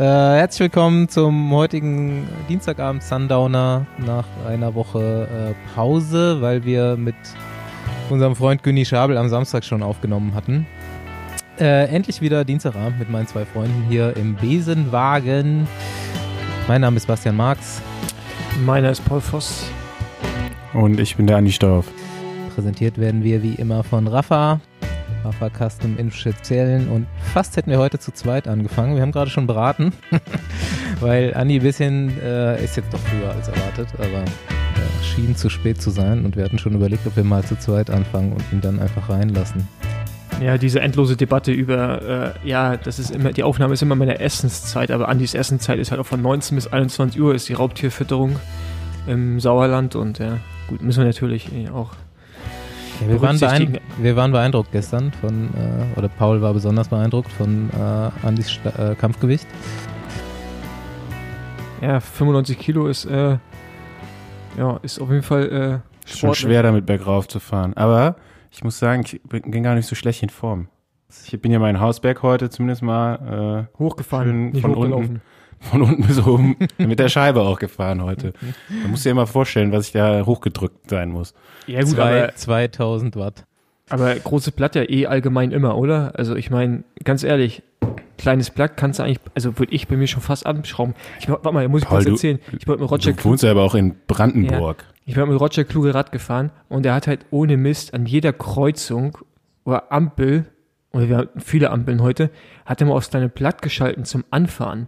Herzlich willkommen zum heutigen Dienstagabend Sundowner nach einer Woche Pause, weil wir mit unserem Freund Günni Schabel am Samstag schon aufgenommen hatten. Endlich wieder Dienstagabend mit meinen zwei Freunden hier im Besenwagen. Mein Name ist Bastian Marx. Meiner ist Paul Voss. Und ich bin der Andi Storff. Präsentiert werden wir wie immer von Rafa. Rafa Custom in Speziellen, und fast hätten wir heute zu zweit angefangen. Wir haben gerade schon beraten, weil Andi ein bisschen, ist jetzt doch früher als erwartet, aber schien zu spät zu sein, und wir hatten schon überlegt, ob wir mal zu zweit anfangen und ihn dann einfach reinlassen. Ja, diese endlose Debatte über, das ist immer, die Aufnahme ist immer meine Essenszeit, aber Andis Essenszeit ist halt auch von 19 bis 21 Uhr, ist die Raubtierfütterung im Sauerland, und ja, gut, müssen wir natürlich auch. Ja, wir waren beeindruckt gestern von, oder Paul war besonders beeindruckt von Andis Kampfgewicht. Ja, 95 Kilo ist auf jeden Fall schon schwer, damit bergauf zu fahren. Aber ich muss sagen, ich bin gar nicht so schlecht in Form. Ich bin ja meinen Hausberg heute zumindest mal hochgefahren, nicht hochgelaufen. Von unten bis oben mit der Scheibe auch gefahren heute. Man muss sich ja immer vorstellen, was ich da hochgedrückt sein muss. Ja, gut, aber 2000 Watt. Aber große Platte ja allgemein immer, oder? Also ich meine, ganz ehrlich, kleines Platt kannst du eigentlich, also würde ich bei mir schon fast abschrauben. Warte mal, muss ich kurz erzählen. Du wohnst ja aber auch in Brandenburg. Ja, ich war mit Roger Kluge Rad gefahren, und der hat halt ohne Mist an jeder Kreuzung oder Ampel, oder wir hatten viele Ampeln heute, hat er mal aufs kleine Platt geschalten zum Anfahren.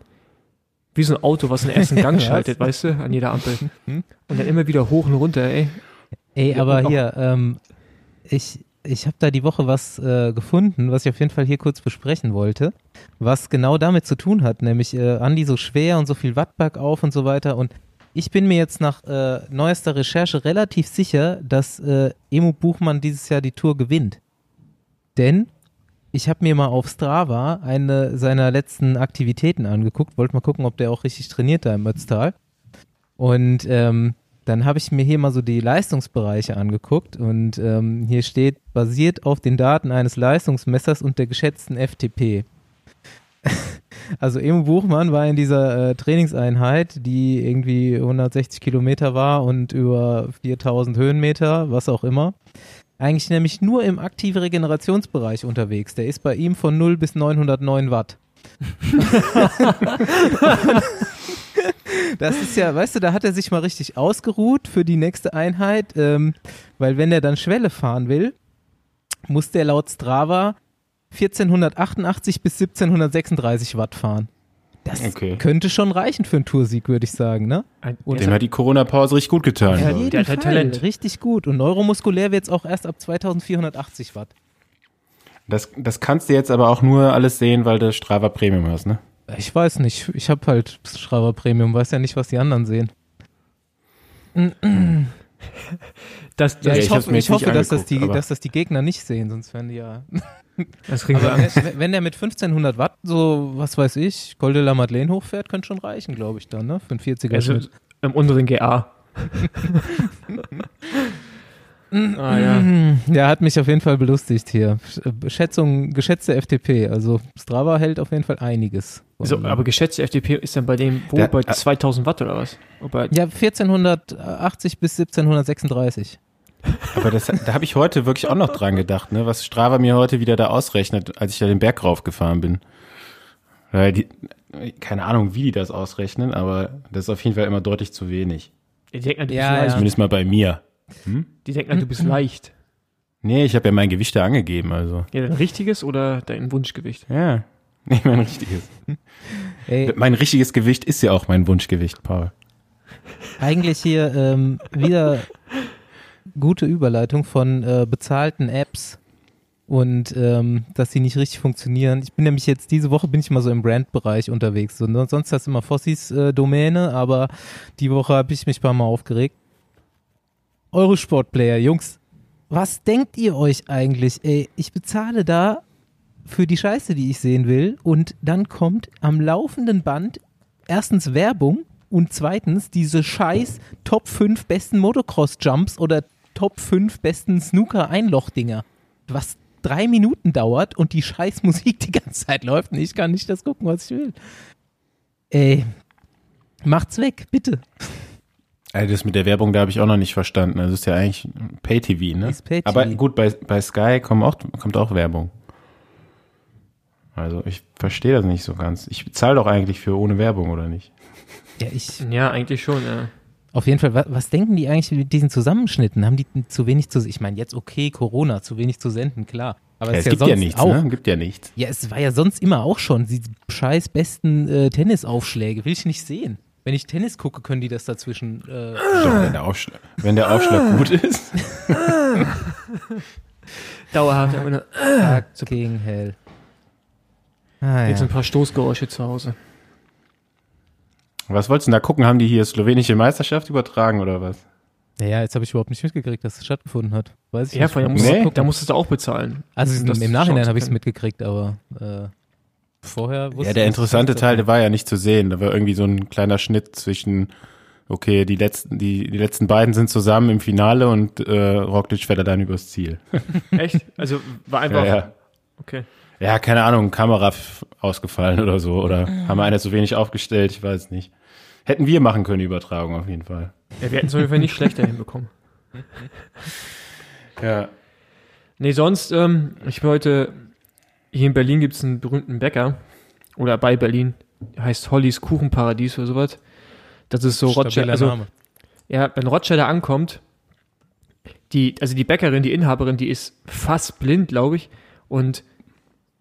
Wie so ein Auto, was einen ersten Gang schaltet, weißt du, an jeder Ampel. Und dann immer wieder hoch und runter, ey. Ey, aber hier, ich habe da die Woche was gefunden, was ich auf jeden Fall hier kurz besprechen wollte, was genau damit zu tun hat, nämlich Andi so schwer und so viel Watt bergauf und so weiter. Und ich bin mir jetzt nach neuester Recherche relativ sicher, dass Emu Buchmann dieses Jahr die Tour gewinnt. Denn ich habe mir mal auf Strava eine seiner letzten Aktivitäten angeguckt, wollte mal gucken, ob der auch richtig trainiert da im Ötztal. Und dann habe ich mir hier mal so die Leistungsbereiche angeguckt, und hier steht, basiert auf den Daten eines Leistungsmessers und der geschätzten FTP. Also Emu Buchmann war in dieser Trainingseinheit, die irgendwie 160 Kilometer war und über 4000 Höhenmeter, was auch immer, eigentlich nämlich nur im aktiven Regenerationsbereich unterwegs. Der ist bei ihm von 0 bis 909 Watt. Das ist ja, weißt du, da hat er sich mal richtig ausgeruht für die nächste Einheit, weil wenn er dann Schwelle fahren will, muss der laut Strava 1488 bis 1736 Watt fahren. Das könnte schon reichen für einen Toursieg, würde ich sagen, ne? Dem hat die Corona-Pause richtig gut getan. Ja, der hat halt Talent. Richtig gut. Und neuromuskulär wird es auch erst ab 2480 Watt. Das kannst du jetzt aber auch nur alles sehen, weil du Strava Premium hast, ne? Ich weiß nicht. Ich habe halt Strava Premium. Weiß ja nicht, was die anderen sehen. Ich hoffe, dass das die Gegner nicht sehen, sonst wären die ja... Das kriegen wir an. Wenn der mit 1500 Watt so, was weiß ich, Col de la Madeleine hochfährt, könnte schon reichen, glaube ich dann, ne? Für einen 40er. Also im unteren GA. Der hat mich auf jeden Fall belustigt hier. Geschätzte FDP, also Strava hält auf jeden Fall einiges. So, aber geschätzte FDP ist dann bei dem, bei 2000 Watt oder was? Ja, 1480 bis 1736. Aber da habe ich heute wirklich auch noch dran gedacht, ne? Was Strava mir heute wieder da ausrechnet, als ich da den Berg raufgefahren bin. Weil keine Ahnung, wie die das ausrechnen, aber das ist auf jeden Fall immer deutlich zu wenig. Die denken, du bist leicht. Zumindest mal bei mir. Die denken, du bist leicht. Nee, ich habe ja mein Gewicht da angegeben, also. Ja, dein richtiges oder dein Wunschgewicht? Ja, nee, mein richtiges. Ey. Mein richtiges Gewicht ist ja auch mein Wunschgewicht, Paul. Eigentlich hier wieder... gute Überleitung von bezahlten Apps und dass sie nicht richtig funktionieren. Ich bin nämlich jetzt, diese Woche bin ich mal so im Brandbereich unterwegs. So, sonst hast du immer Fossis Domäne, aber die Woche habe ich mich ein paar Mal aufgeregt. Eurosport-Player, Jungs, was denkt ihr euch eigentlich? Ey, ich bezahle da für die Scheiße, die ich sehen will, und dann kommt am laufenden Band erstens Werbung und zweitens diese scheiß Top 5 besten Motocross-Jumps oder Top 5 besten Snooker-Einloch-Dinger, was 3 Minuten dauert und die scheiß Musik die ganze Zeit läuft und ich kann nicht das gucken, was ich will. Ey, macht's weg, bitte. Also das mit der Werbung, da habe ich auch noch nicht verstanden. Das ist ja eigentlich Pay-TV, ne? Ist Pay-TV. Aber gut, bei Sky kommt auch Werbung. Also ich verstehe das nicht so ganz. Ich zahle doch eigentlich für ohne Werbung, oder nicht? Ja, eigentlich schon, ja. Auf jeden Fall, was denken die eigentlich mit diesen Zusammenschnitten? Haben die zu wenig zu... Ich meine, jetzt okay, Corona, zu wenig zu senden, klar. Aber es gibt ja nichts, ne? Gibt ja nichts. Ja, es war ja sonst immer auch schon die scheiß besten Tennisaufschläge. Will ich nicht sehen. Wenn ich Tennis gucke, können die das dazwischen... Doch, wenn der Aufschlag gut ist. Dauerhaft. Tag gegen hell. Jetzt ein paar Stoßgeräusche zu Hause. Was wolltest du denn da gucken? Haben die hier slowenische Meisterschaft übertragen oder was? Naja, jetzt habe ich überhaupt nicht mitgekriegt, dass es stattgefunden hat. Weiß ich nicht. Ja, da musstest du auch bezahlen. Also im Nachhinein habe ich es mitgekriegt, aber vorher wusste ich. Ja, der interessante Teil, der war ja nicht zu sehen. Da war irgendwie so ein kleiner Schnitt zwischen, okay, die letzten beiden sind zusammen im Finale und Roglic fährt er dann übers Ziel. Echt? Also war einfach... Ja. Okay. Ja, keine Ahnung, Kamera ausgefallen oder so. Oder haben wir einer zu wenig aufgestellt? Ich weiß nicht. Hätten wir machen können, die Übertragung auf jeden Fall. Ja, wir hätten es auf jeden Fall nicht schlechter hinbekommen. Ja. Nee, sonst, ich war heute, hier in Berlin gibt es einen berühmten Bäcker. Oder bei Berlin. Heißt Hollys Kuchenparadies oder sowas. Das ist so Rothschilder. Also, ja, wenn Rothschilder ankommt, die Bäckerin, die Inhaberin, die ist fast blind, glaube ich. Und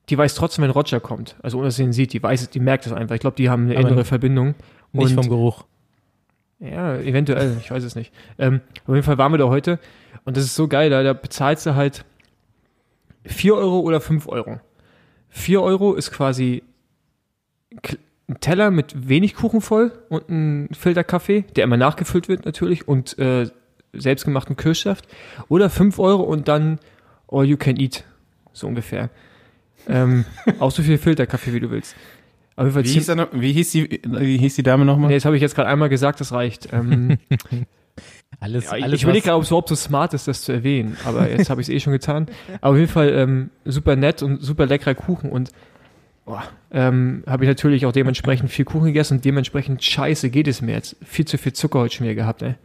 die weiß trotzdem, wenn Roger kommt. Also ohne dass sie ihn sieht, die weiß es, die merkt es einfach. Ich glaube, die haben eine innere Verbindung. Und nicht vom Geruch. Ja, eventuell, ich weiß es nicht. Auf jeden Fall waren wir da heute und das ist so geil, da bezahlst du halt 4 Euro oder 5 Euro. 4 Euro ist quasi ein Teller mit wenig Kuchen voll und ein Filterkaffee, der immer nachgefüllt wird natürlich und selbstgemachten Kirschsaft. Oder 5 Euro und dann all you can eat, so ungefähr. Auch so viel Filterkaffee, wie du willst. Wie hieß die Dame nochmal? Nee, das habe ich jetzt gerade einmal gesagt, das reicht. Ich überlege gerade, ob es überhaupt so smart ist, das zu erwähnen, aber jetzt habe ich es eh schon getan. Aber auf jeden Fall super nett und super leckerer Kuchen und habe ich natürlich auch dementsprechend viel Kuchen gegessen und dementsprechend scheiße geht es mir jetzt. Viel zu viel Zucker heute schon wieder gehabt, ey.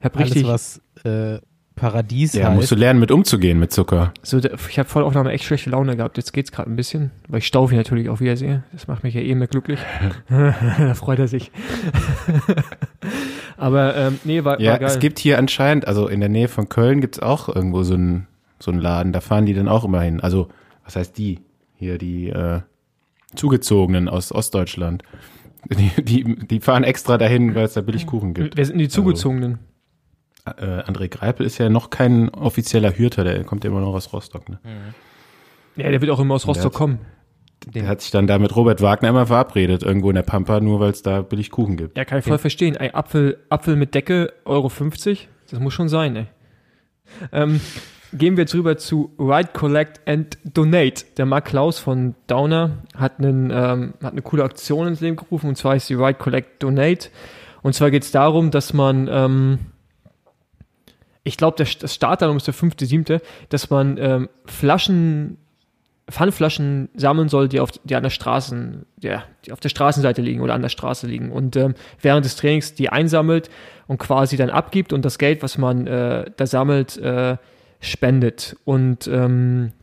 Ich habe richtig... Alles, was, Paradies halt. Musst du lernen, mit umzugehen, mit Zucker. So, ich habe voll auch noch eine echt schlechte Laune gehabt. Jetzt geht's gerade ein bisschen, weil ich Staufi natürlich auch wieder sehe. Das macht mich ja eh mehr glücklich. Da freut er sich. Aber nee, war geil. Ja, es gibt hier anscheinend, also in der Nähe von Köln gibt's auch irgendwo so einen Laden. Da fahren die dann auch immer hin. Also, was heißt die? Hier die Zugezogenen aus Ostdeutschland. Die fahren extra dahin, weil es da billig Kuchen gibt. Wer sind die Zugezogenen? Also, André Greipel ist ja noch kein offizieller Hürter, der kommt ja immer noch aus Rostock. Ne? Ja, der wird auch immer aus Rostock kommen. Der hat sich dann da mit Robert Wagner immer verabredet, irgendwo in der Pampa, nur weil es da billig Kuchen gibt. Ja, kann ich voll verstehen. Ein Apfel mit Decke, €1,50, das muss schon sein, ey. Gehen wir jetzt rüber zu Ride, Collect and Donate. Der Marc Klaus von Downer hat eine coole Aktion ins Leben gerufen, und zwar heißt die Ride, Collect, Donate. Und zwar geht es darum, dass man... ich glaube, das Startdatum ist der 5.7., dass man Pfandflaschen sammeln soll, die auf der Straßenseite liegen oder an der Straße liegen. Und während des Trainings die einsammelt und quasi dann abgibt und das Geld, was man da sammelt, spendet. Und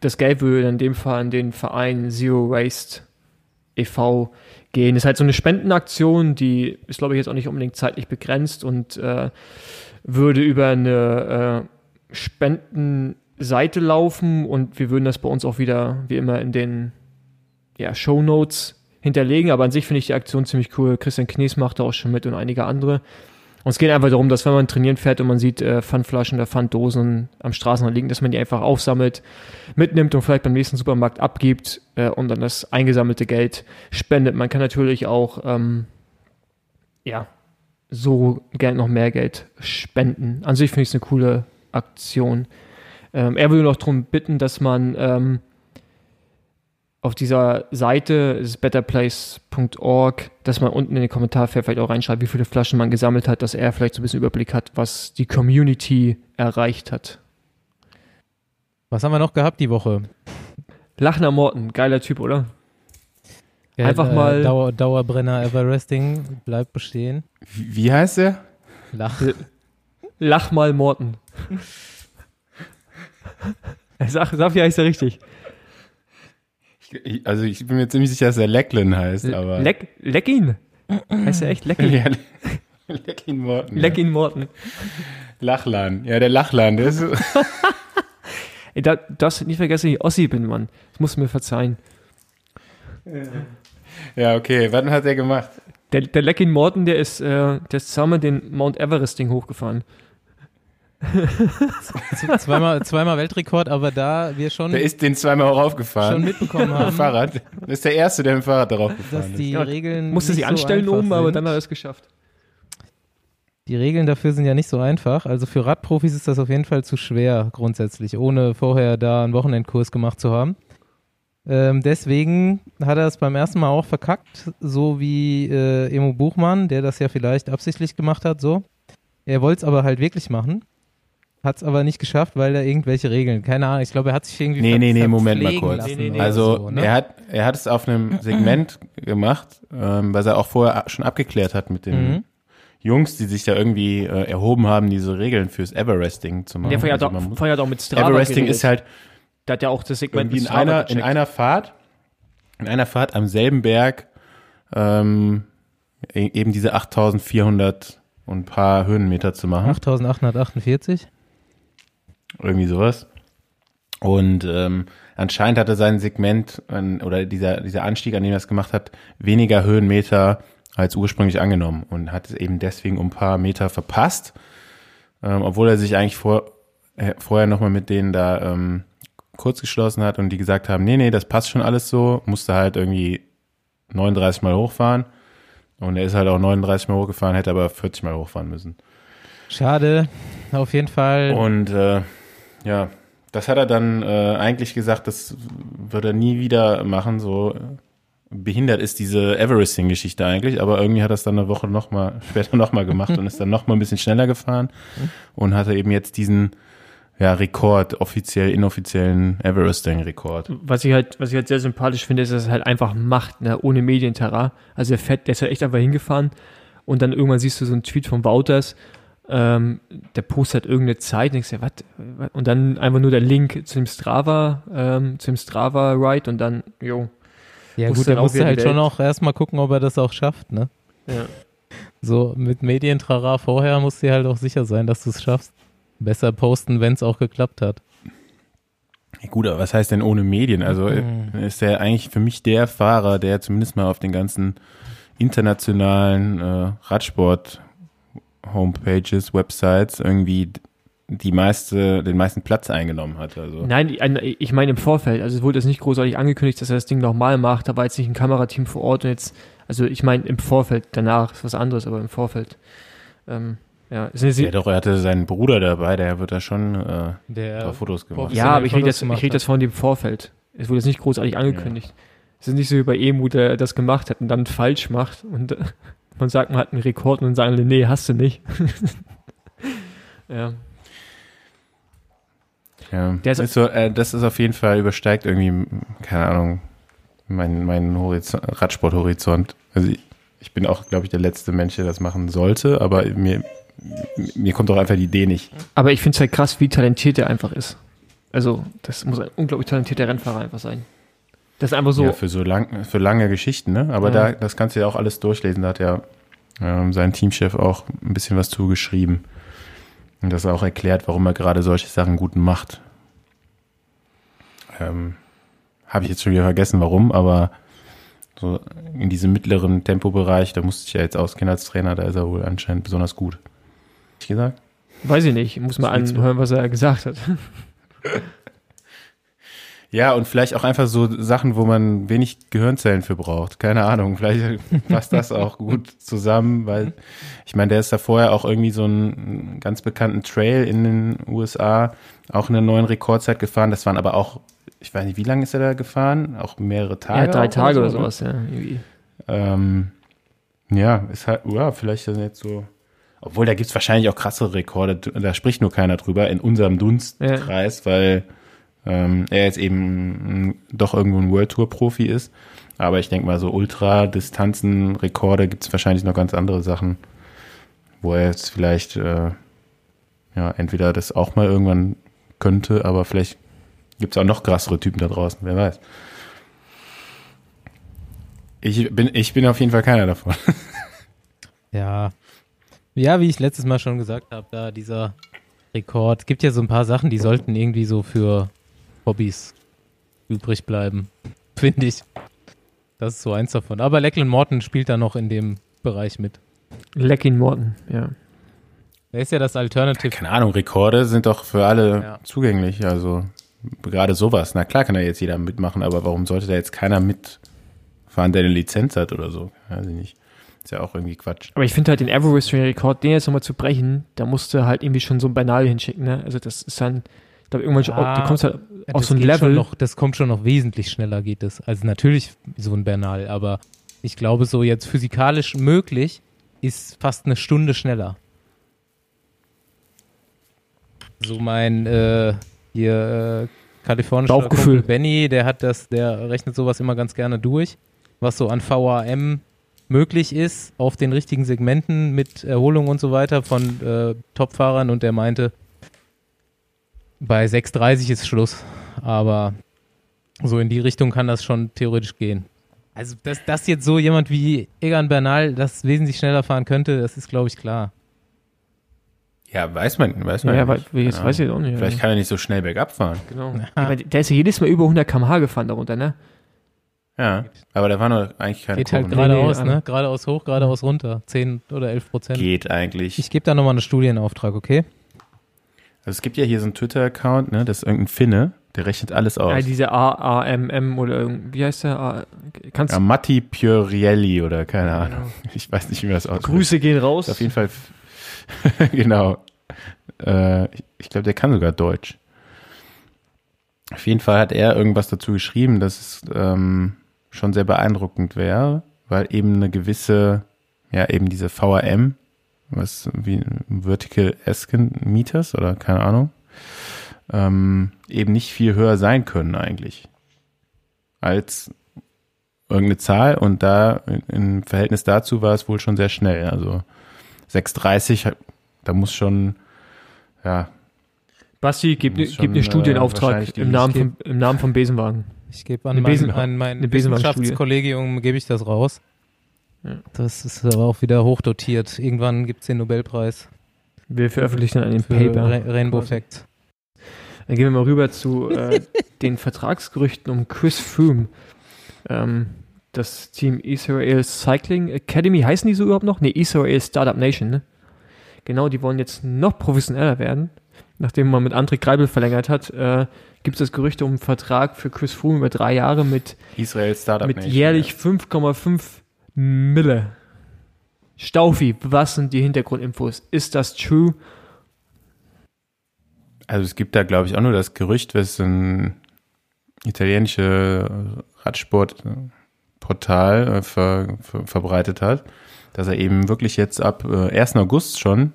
das Geld würde in dem Fall an den Verein Zero Waste e.V. gehen. Das ist halt so eine Spendenaktion, die ist, glaube ich, jetzt auch nicht unbedingt zeitlich begrenzt und würde über eine Spendenseite laufen und wir würden das bei uns auch wieder, wie immer, in den Shownotes hinterlegen, aber an sich finde ich die Aktion ziemlich cool. Christian Knies macht da auch schon mit und einige andere. Und es geht einfach darum, dass wenn man trainieren fährt und man sieht Pfandflaschen oder Pfanddosen am Straßenrand liegen, dass man die einfach aufsammelt, mitnimmt und vielleicht beim nächsten Supermarkt abgibt und dann das eingesammelte Geld spendet. Man kann natürlich auch, so gerne noch mehr Geld spenden. An sich finde ich es eine coole Aktion. Er würde noch darum bitten, dass man auf dieser Seite, das ist betterplace.org, dass man unten in den Kommentarfeld vielleicht auch reinschreibt, wie viele Flaschen man gesammelt hat, dass er vielleicht so ein bisschen Überblick hat, was die Community erreicht hat. Was haben wir noch gehabt die Woche? Lachlan Morton, geiler Typ, oder? Gell, einfach mal. Dauerbrenner Everesting bleibt bestehen. Wie heißt er? Lach mal Morton. Safi heißt er richtig. Ich bin mir ziemlich sicher, dass er Lachlan heißt, aber. Leckin? Heißt er echt Leckin? Ja, Lachlan Morton. Lachlan Morton. Lachlan. Ja, der Lachlan, der ist. Ey, da darfst du nicht vergessen, dass ich Ossi bin, Mann. Das musst du mir verzeihen. Ja, okay. Was hat er gemacht? Der Lachlan Morton, der ist zusammen den Mount Everesting hochgefahren. Zweimal Weltrekord, aber da wir schon. Der ist den zweimal auch aufgefahren. Schon mitbekommen haben. Fahrrad. Das ist der Erste, der mit dem Fahrrad darauf gefahren ist. Ja, Regeln musste sich anstellen oben, aber dann hat er es geschafft. Die Regeln dafür sind ja nicht so einfach. Also für Radprofis ist das auf jeden Fall zu schwer grundsätzlich, ohne vorher da einen Wochenendkurs gemacht zu haben. Deswegen hat er es beim ersten Mal auch verkackt, so wie Emu Buchmann, der das ja vielleicht absichtlich gemacht hat. So, er wollte es aber halt wirklich machen, hat es aber nicht geschafft, weil er irgendwelche Regeln, keine Ahnung, ich glaube, er hat sich irgendwie Moment mal kurz. Also so, ne? er hat es auf einem Segment gemacht, was er auch vorher schon abgeklärt hat mit den Jungs, die sich da irgendwie erhoben haben, diese Regeln fürs Everesting zu machen. Der feiert auch mit Strava. Everesting geredet. Ist halt, da hat ja auch das Segment mit Strava gecheckt. In einer Fahrt am selben Berg eben diese 8.400 und ein paar Höhenmeter zu machen. 8.848? Irgendwie sowas. Und anscheinend hat er sein Segment oder dieser Anstieg, an dem er es gemacht hat, weniger Höhenmeter als ursprünglich angenommen und hat es eben deswegen um ein paar Meter verpasst, obwohl er sich eigentlich vorher nochmal mit denen da kurz geschlossen hat und die gesagt haben, nee, das passt schon alles so, musste halt irgendwie 39 Mal hochfahren und er ist halt auch 39 Mal hochgefahren, hätte aber 40 Mal hochfahren müssen. Schade, auf jeden Fall. Und ja, das hat er dann eigentlich gesagt, das wird er nie wieder machen, so. Behindert ist diese Everesting-Geschichte eigentlich, aber irgendwie hat er es dann eine Woche später nochmal gemacht und ist dann nochmal ein bisschen schneller gefahren und hatte eben jetzt diesen Rekord, inoffiziellen Everesting-Rekord. Was ich halt sehr sympathisch finde, ist, dass er halt einfach macht, ne, ohne Medienterrain. Also der ist halt echt einfach hingefahren und dann irgendwann siehst du so einen Tweet von Wouters, der postet halt irgendeine Zeit, denkst du, was? Und dann einfach nur der Link zu dem Strava-Ride und dann, jo. Ja gut, er musste halt schon auch erstmal gucken, ob er das auch schafft, ne? Ja. So, mit Medientrara vorher musst du dir halt auch sicher sein, dass du es schaffst. Besser posten, wenn es auch geklappt hat. Ja, gut, aber was heißt denn ohne Medien? Also ist er eigentlich für mich der Fahrer, der zumindest mal auf den ganzen internationalen Radsport-Homepages, Websites irgendwie den meisten Platz eingenommen hat. Also. Nein, ich meine im Vorfeld, also es wurde jetzt nicht großartig angekündigt, dass er das Ding nochmal macht, da war jetzt nicht ein Kamerateam vor Ort und jetzt, also ich meine im Vorfeld, danach ist was anderes, aber im Vorfeld. Er hatte seinen Bruder dabei, der wird da schon ein paar Fotos gemacht. Ja, aber ich rede das von dem Vorfeld. Es wurde jetzt nicht großartig angekündigt. Ja. Es ist nicht so wie bei Emu, der das gemacht hat und dann falsch macht und man sagt, man hat einen Rekord und dann sagen, nee, hast du nicht. Ja. Ja, das ist auf jeden Fall übersteigt irgendwie, keine Ahnung, meinen Radsporthorizont. Also ich bin auch, glaube ich, der letzte Mensch, der das machen sollte, aber mir kommt doch einfach die Idee nicht. Aber ich finde es halt krass, wie talentiert er einfach ist. Also das muss ein unglaublich talentierter Rennfahrer einfach sein. Das ist einfach so. Ja, für lange Geschichten, ne? Aber ja. Das kannst du ja auch alles durchlesen. Da hat ja sein Teamchef auch ein bisschen was zugeschrieben. Und das auch erklärt, warum er gerade solche Sachen gut macht. Habe ich jetzt schon wieder vergessen, warum, aber so in diesem mittleren Tempobereich, da musste ich ja jetzt auskennen als Trainer, da ist er wohl anscheinend besonders gut. Hab ich gesagt? Weiß ich nicht, muss mal anhören, was er gesagt hat. Ja, und vielleicht auch einfach so Sachen, wo man wenig Gehirnzellen für braucht. Keine Ahnung, vielleicht passt das auch gut zusammen, weil ich meine, der ist da vorher auch irgendwie so einen ganz bekannten Trail in den USA, auch in einer neuen Rekordzeit gefahren. Das waren aber auch, ich weiß nicht, wie lange ist er da gefahren? Auch mehrere Tage? Ja, 3 Tage oder sowas, ja. Irgendwie. Ja, ist halt, ja, vielleicht dann jetzt so. Obwohl, da gibt es wahrscheinlich auch krassere Rekorde, da spricht nur keiner drüber, in unserem Dunstkreis, weil er jetzt eben doch irgendwo ein World-Tour-Profi ist, Aber ich denke mal, so Ultra-Distanzen-Rekorde gibt es wahrscheinlich noch ganz andere Sachen, wo er jetzt vielleicht entweder das auch mal irgendwann könnte, aber vielleicht gibt es auch noch krassere Typen da draußen, wer weiß. Ich bin auf jeden Fall keiner davon. Ja, wie ich letztes Mal schon gesagt habe, da dieser Rekord, gibt ja so ein paar Sachen, die sollten irgendwie so für Hobbys übrig bleiben, finde ich. Das ist so eins davon. Aber Lachlan Morton spielt da noch in dem Bereich mit. Lachlan Morton, ja. Der ist ja das Alternative. Keine Ahnung, Rekorde sind doch für alle zugänglich, also gerade sowas. Na klar kann da jetzt jeder mitmachen, aber warum sollte da jetzt keiner mitfahren, der eine Lizenz hat oder so? Weiß ich nicht. Ist ja auch irgendwie Quatsch. Aber ich finde halt den Everest-Rekord, den jetzt nochmal zu brechen, da musst du halt irgendwie schon so ein Banal hinschicken, ne? Also das ist dann, ich glaube, irgendwann schon, du kommst halt auf so ein Level. Das kommt schon noch wesentlich schneller, geht das. Also natürlich so ein Banal, aber ich glaube, so jetzt physikalisch möglich ist fast eine Stunde schneller. So mein kalifornischer Bauchgefühl. Kumpel Benny, der rechnet sowas immer ganz gerne durch, was so an VAM möglich ist, auf den richtigen Segmenten mit Erholung und so weiter von Topfahrern, und der meinte, bei 6:30 ist Schluss, aber so in die Richtung kann das schon theoretisch gehen. Also, dass jetzt so jemand wie Egan Bernal das wesentlich schneller fahren könnte, das ist, glaube ich, klar. Ja, weiß man ja nicht. Ja, weiß ich auch nicht. Vielleicht kann er nicht so schnell bergab fahren. Genau. Ja. Der ist ja jedes Mal über 100 km/h gefahren darunter, ne? Ja, aber da waren doch eigentlich keine Kurven. Geht halt geradeaus, ne? Geradeaus hoch, geradeaus runter. 10 oder 11%. Geht eigentlich. Ich gebe da nochmal eine Studie in Auftrag, okay? Also es gibt ja hier so einen Twitter-Account, ne? Das ist irgendein Finne, der rechnet alles aus. Ja, diese AMM oder irgendwie, wie heißt der? Matti Piorielli oder keine Ahnung. Ich weiß nicht, wie man das ausspricht. Grüße gehen raus. Ist auf jeden Fall, genau. Ich glaube, der kann sogar Deutsch. Auf jeden Fall hat er irgendwas dazu geschrieben, dass es schon sehr beeindruckend wäre, weil eben eine gewisse, ja eben diese VAM, was wie Vertical Ascent Meters oder keine Ahnung, eben nicht viel höher sein können eigentlich als irgendeine Zahl, und da im Verhältnis dazu war es wohl schon sehr schnell, also 6:30, da muss schon, ja. Basti, gib eine Studie in Auftrag im Namen vom Besenwagen. Ich gebe an mein Wissenschaftskollegium, gebe ich das raus. Ja. Das ist aber auch wieder hochdotiert. Irgendwann gibt es den Nobelpreis. Wir veröffentlichen einen Paper. Rainbow Facts. Dann gehen wir mal rüber zu den Vertragsgerüchten um Chris Froome. Das Team Israel Cycling Academy, heißen die so überhaupt noch? Ne, Israel Startup Nation, ne? Genau, die wollen jetzt noch professioneller werden. Nachdem man mit André Greipel verlängert hat, gibt es das Gerücht um einen Vertrag für Chris Froome über 3 Jahre mit Israel Startup Nation, jährlich 5,5 Mille. Staufi, was sind die Hintergrundinfos? Ist das true? Also es gibt da, glaube ich, auch nur das Gerücht, was ein italienisches Radsportportal verbreitet hat, dass er eben wirklich jetzt ab 1. August schon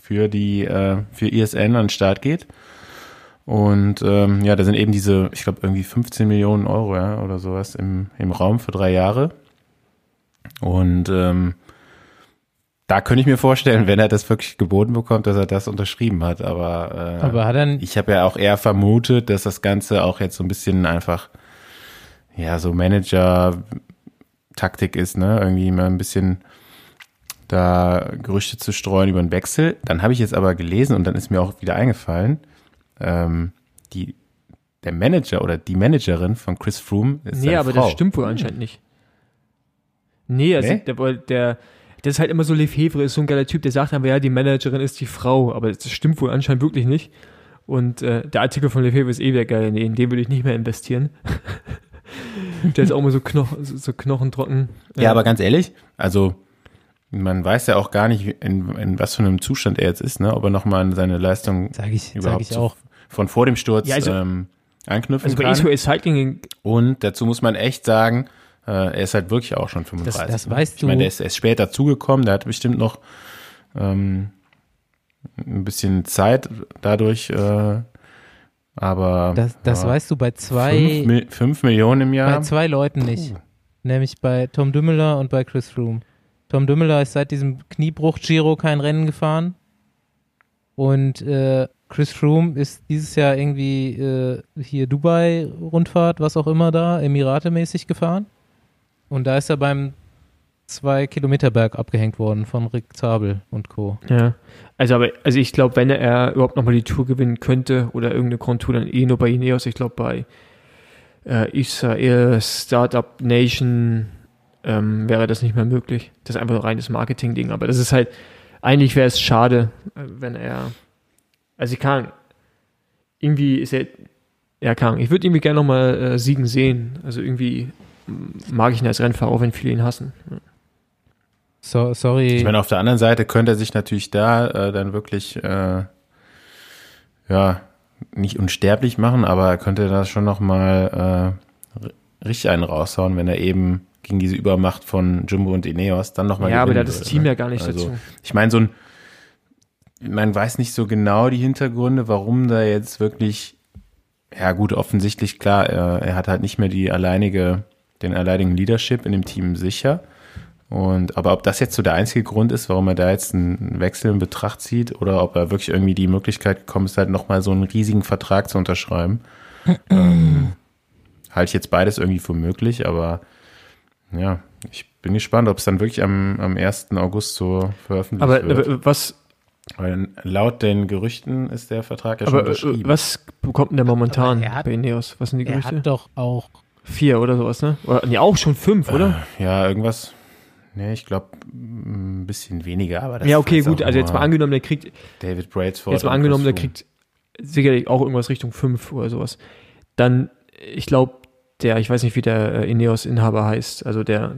für ISN an den Start geht. Und da sind eben diese, ich glaube, irgendwie 15 Millionen Euro oder sowas im Raum für 3 Jahre. Und da könnte ich mir vorstellen, wenn er das wirklich geboten bekommt, dass er das unterschrieben hat. Aber ich habe ja auch eher vermutet, dass das Ganze auch jetzt so ein bisschen einfach, ja, so Manager-Taktik ist, ne? Irgendwie mal ein bisschen da Gerüchte zu streuen über einen Wechsel. Dann habe ich jetzt aber gelesen, und dann ist mir auch wieder eingefallen, der Manager oder die Managerin von Chris Froome ist seine Frau. Nee, aber das stimmt wohl anscheinend nicht. Nee, also der ist halt immer so, Lefebvre ist so ein geiler Typ, der sagt aber, ja, die Managerin ist die Frau, aber das stimmt wohl anscheinend wirklich nicht. Und der Artikel von Lefebvre ist eh wieder geil, nee, in den würde ich nicht mehr investieren. Der ist auch immer so knochentrocken. Ja, aber ganz ehrlich, also man weiß ja auch gar nicht, in was für einem Zustand er jetzt ist, ne? Ob er nochmal seine Leistung überhaupt von vor dem Sturz anknüpfen kann. Also bei Israel Cycling. Und dazu muss man echt sagen, er ist halt wirklich auch schon 35. Das weißt du. Ich meine, der ist spät dazugekommen, der hat bestimmt noch ein bisschen Zeit dadurch, aber... Das weißt du bei 5 Millionen im Jahr. Bei 2 Leuten nicht. nämlich bei Tom Dümmeler und bei Chris Froome. Tom Dümmeler ist seit diesem Kniebruch-Giro kein Rennen gefahren und Chris Froome ist dieses Jahr irgendwie hier Dubai-Rundfahrt, was auch immer da, Emirate-mäßig gefahren und da ist er beim 2-Kilometer-Berg abgehängt worden von Rick Zabel und Co. Ja, also ich glaube, wenn er überhaupt nochmal die Tour gewinnen könnte oder irgendeine Grand Tour, dann eh nur bei Ineos, ich glaube bei Israel Startup Nation wäre das nicht mehr möglich. Das ist einfach ein reines Marketing-Ding, aber das ist halt, eigentlich wäre es schade, wenn er, also ich kann, irgendwie ist er, ja kann, ich würde irgendwie gerne nochmal siegen sehen, also irgendwie mag ich ihn als Rennfahrer, auch wenn viele ihn hassen. Ja. So, sorry. Ich meine, auf der anderen Seite könnte er sich natürlich da dann wirklich ja, nicht unsterblich machen, aber er könnte da schon nochmal richtig einen raushauen, wenn er eben gegen diese Übermacht von Jumbo und Ineos dann nochmal gewinnen würde. Ja, aber da hat das Team ja gar nicht dazu. Ich meine, man weiß nicht so genau die Hintergründe, warum da jetzt wirklich, ja gut, offensichtlich, klar, er hat halt nicht mehr den alleinigen Leadership in dem Team sicher. Aber ob das jetzt so der einzige Grund ist, warum er da jetzt einen Wechsel in Betracht zieht oder ob er wirklich irgendwie die Möglichkeit gekommen ist, halt nochmal so einen riesigen Vertrag zu unterschreiben, halte ich jetzt beides irgendwie für möglich, aber ja, ich bin gespannt, ob es dann wirklich am 1. August so veröffentlicht wird. Aber was? Weil laut den Gerüchten ist der Vertrag ja schon unterschrieben. Was bekommt denn der momentan bei Ineos? Was sind die Gerüchte? Er hat doch auch 4 oder sowas, ne? Oder, nee, auch schon 5, oder? Ja, irgendwas. Nee, ich glaube, ein bisschen weniger, aber das ja, okay, gut, also jetzt mal angenommen, der kriegt David Brailsford. Jetzt mal angenommen, der kriegt sicherlich auch irgendwas Richtung 5 oder sowas. Dann, ich glaube, ich weiß nicht, wie der Ineos-Inhaber heißt, also der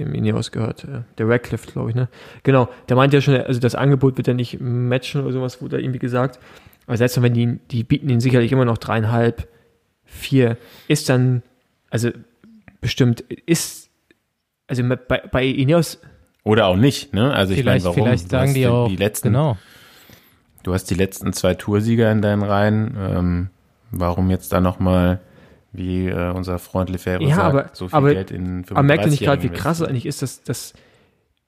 dem Ineos gehört, der Radcliffe, glaube ich, ne? Genau, der meint ja schon, also das Angebot wird ja nicht matchen oder sowas, wurde da irgendwie gesagt. Aber selbst wenn die bieten ihn sicherlich immer noch 3,5, 4, ist dann, also bestimmt ist, also bei Ineos. Oder auch nicht, ne? Also ich meine, warum? Vielleicht sagen die auch, genau. Du hast die letzten 2 Toursieger in deinen Reihen, warum jetzt da nochmal, wie unser Freund Lefebvre sagt, so viel Geld in 35 Jahren. Man merkt nicht gerade, wie krass es eigentlich ist, dass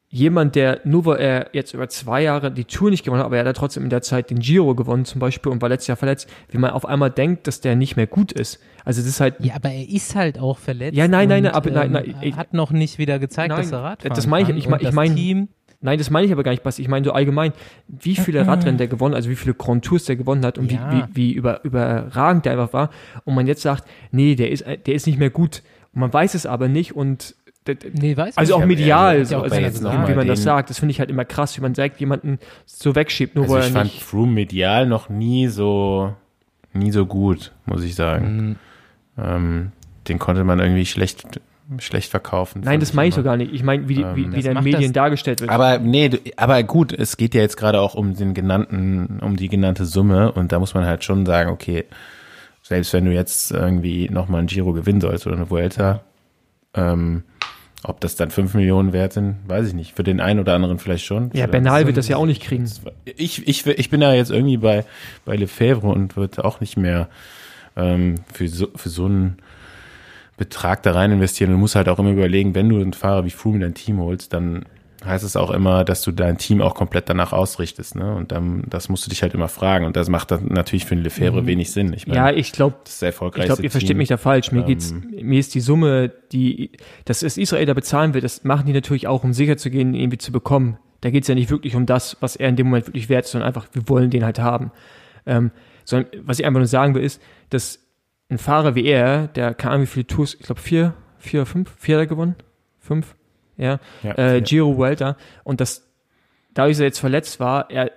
jemand, der, nur weil er jetzt über 2 Jahre die Tour nicht gewonnen hat, aber er hat ja trotzdem in der Zeit den Giro gewonnen zum Beispiel und war letztes Jahr verletzt, wie man auf einmal denkt, dass der nicht mehr gut ist. Also das ist halt... Ja, aber er ist halt auch verletzt. Ja, nein, hat noch nicht wieder gezeigt, dass er Radfahren das meine ich, kann. Ich meine, Team... Nein, das meine ich aber gar nicht, Basti. Ich meine so allgemein, wie viele Radrennen der gewonnen, also wie viele Grand Tours der gewonnen hat und wie überragend der einfach war. Und man jetzt sagt, nee, der ist nicht mehr gut. Und man weiß es aber nicht und also auch medial, so, also wie man das sagt. Das finde ich halt immer krass, wie man sagt, jemanden so wegschiebt, nur weil er nicht... Also ich fand Froome medial noch nie so gut, muss ich sagen. Den konnte man irgendwie schlecht verkaufen. Nein, das meine ich so gar nicht. Ich meine, wie der in Medien dargestellt wird. Aber aber gut, es geht ja jetzt gerade auch um die genannte Summe und da muss man halt schon sagen, okay, selbst wenn du jetzt irgendwie nochmal ein Giro gewinnen sollst oder eine Vuelta, ob das dann 5 Millionen wert sind, weiß ich nicht. Für den einen oder anderen vielleicht schon. Ja, Bernal wird das ja auch nicht kriegen. Ich bin da jetzt irgendwie bei Lefebvre und würde auch nicht mehr für so einen Betrag da rein investieren. Du musst halt auch immer überlegen, wenn du einen Fahrer wie Froome in dein Team holst, dann heißt es auch immer, dass du dein Team auch komplett danach ausrichtest, ne? Und dann, das musst du dich halt immer fragen. Und das macht dann natürlich für den Lefebvre wenig Sinn. Ich meine, ja, ich glaube, ihr versteht mich da falsch. Mir ist die Summe, dass es Israel da bezahlen will, das machen die natürlich auch, um sicher zu gehen, ihn irgendwie zu bekommen. Da geht es ja nicht wirklich um das, was er in dem Moment wirklich wert ist, sondern einfach, wir wollen den halt haben. Sondern was ich einfach nur sagen will, ist, dass ein Fahrer wie er, der keine Ahnung wie viele Tours, ich glaube 4 oder 5 hat er gewonnen, 5, ja, Giro, Vuelta, und das, dadurch, dass er jetzt verletzt war, er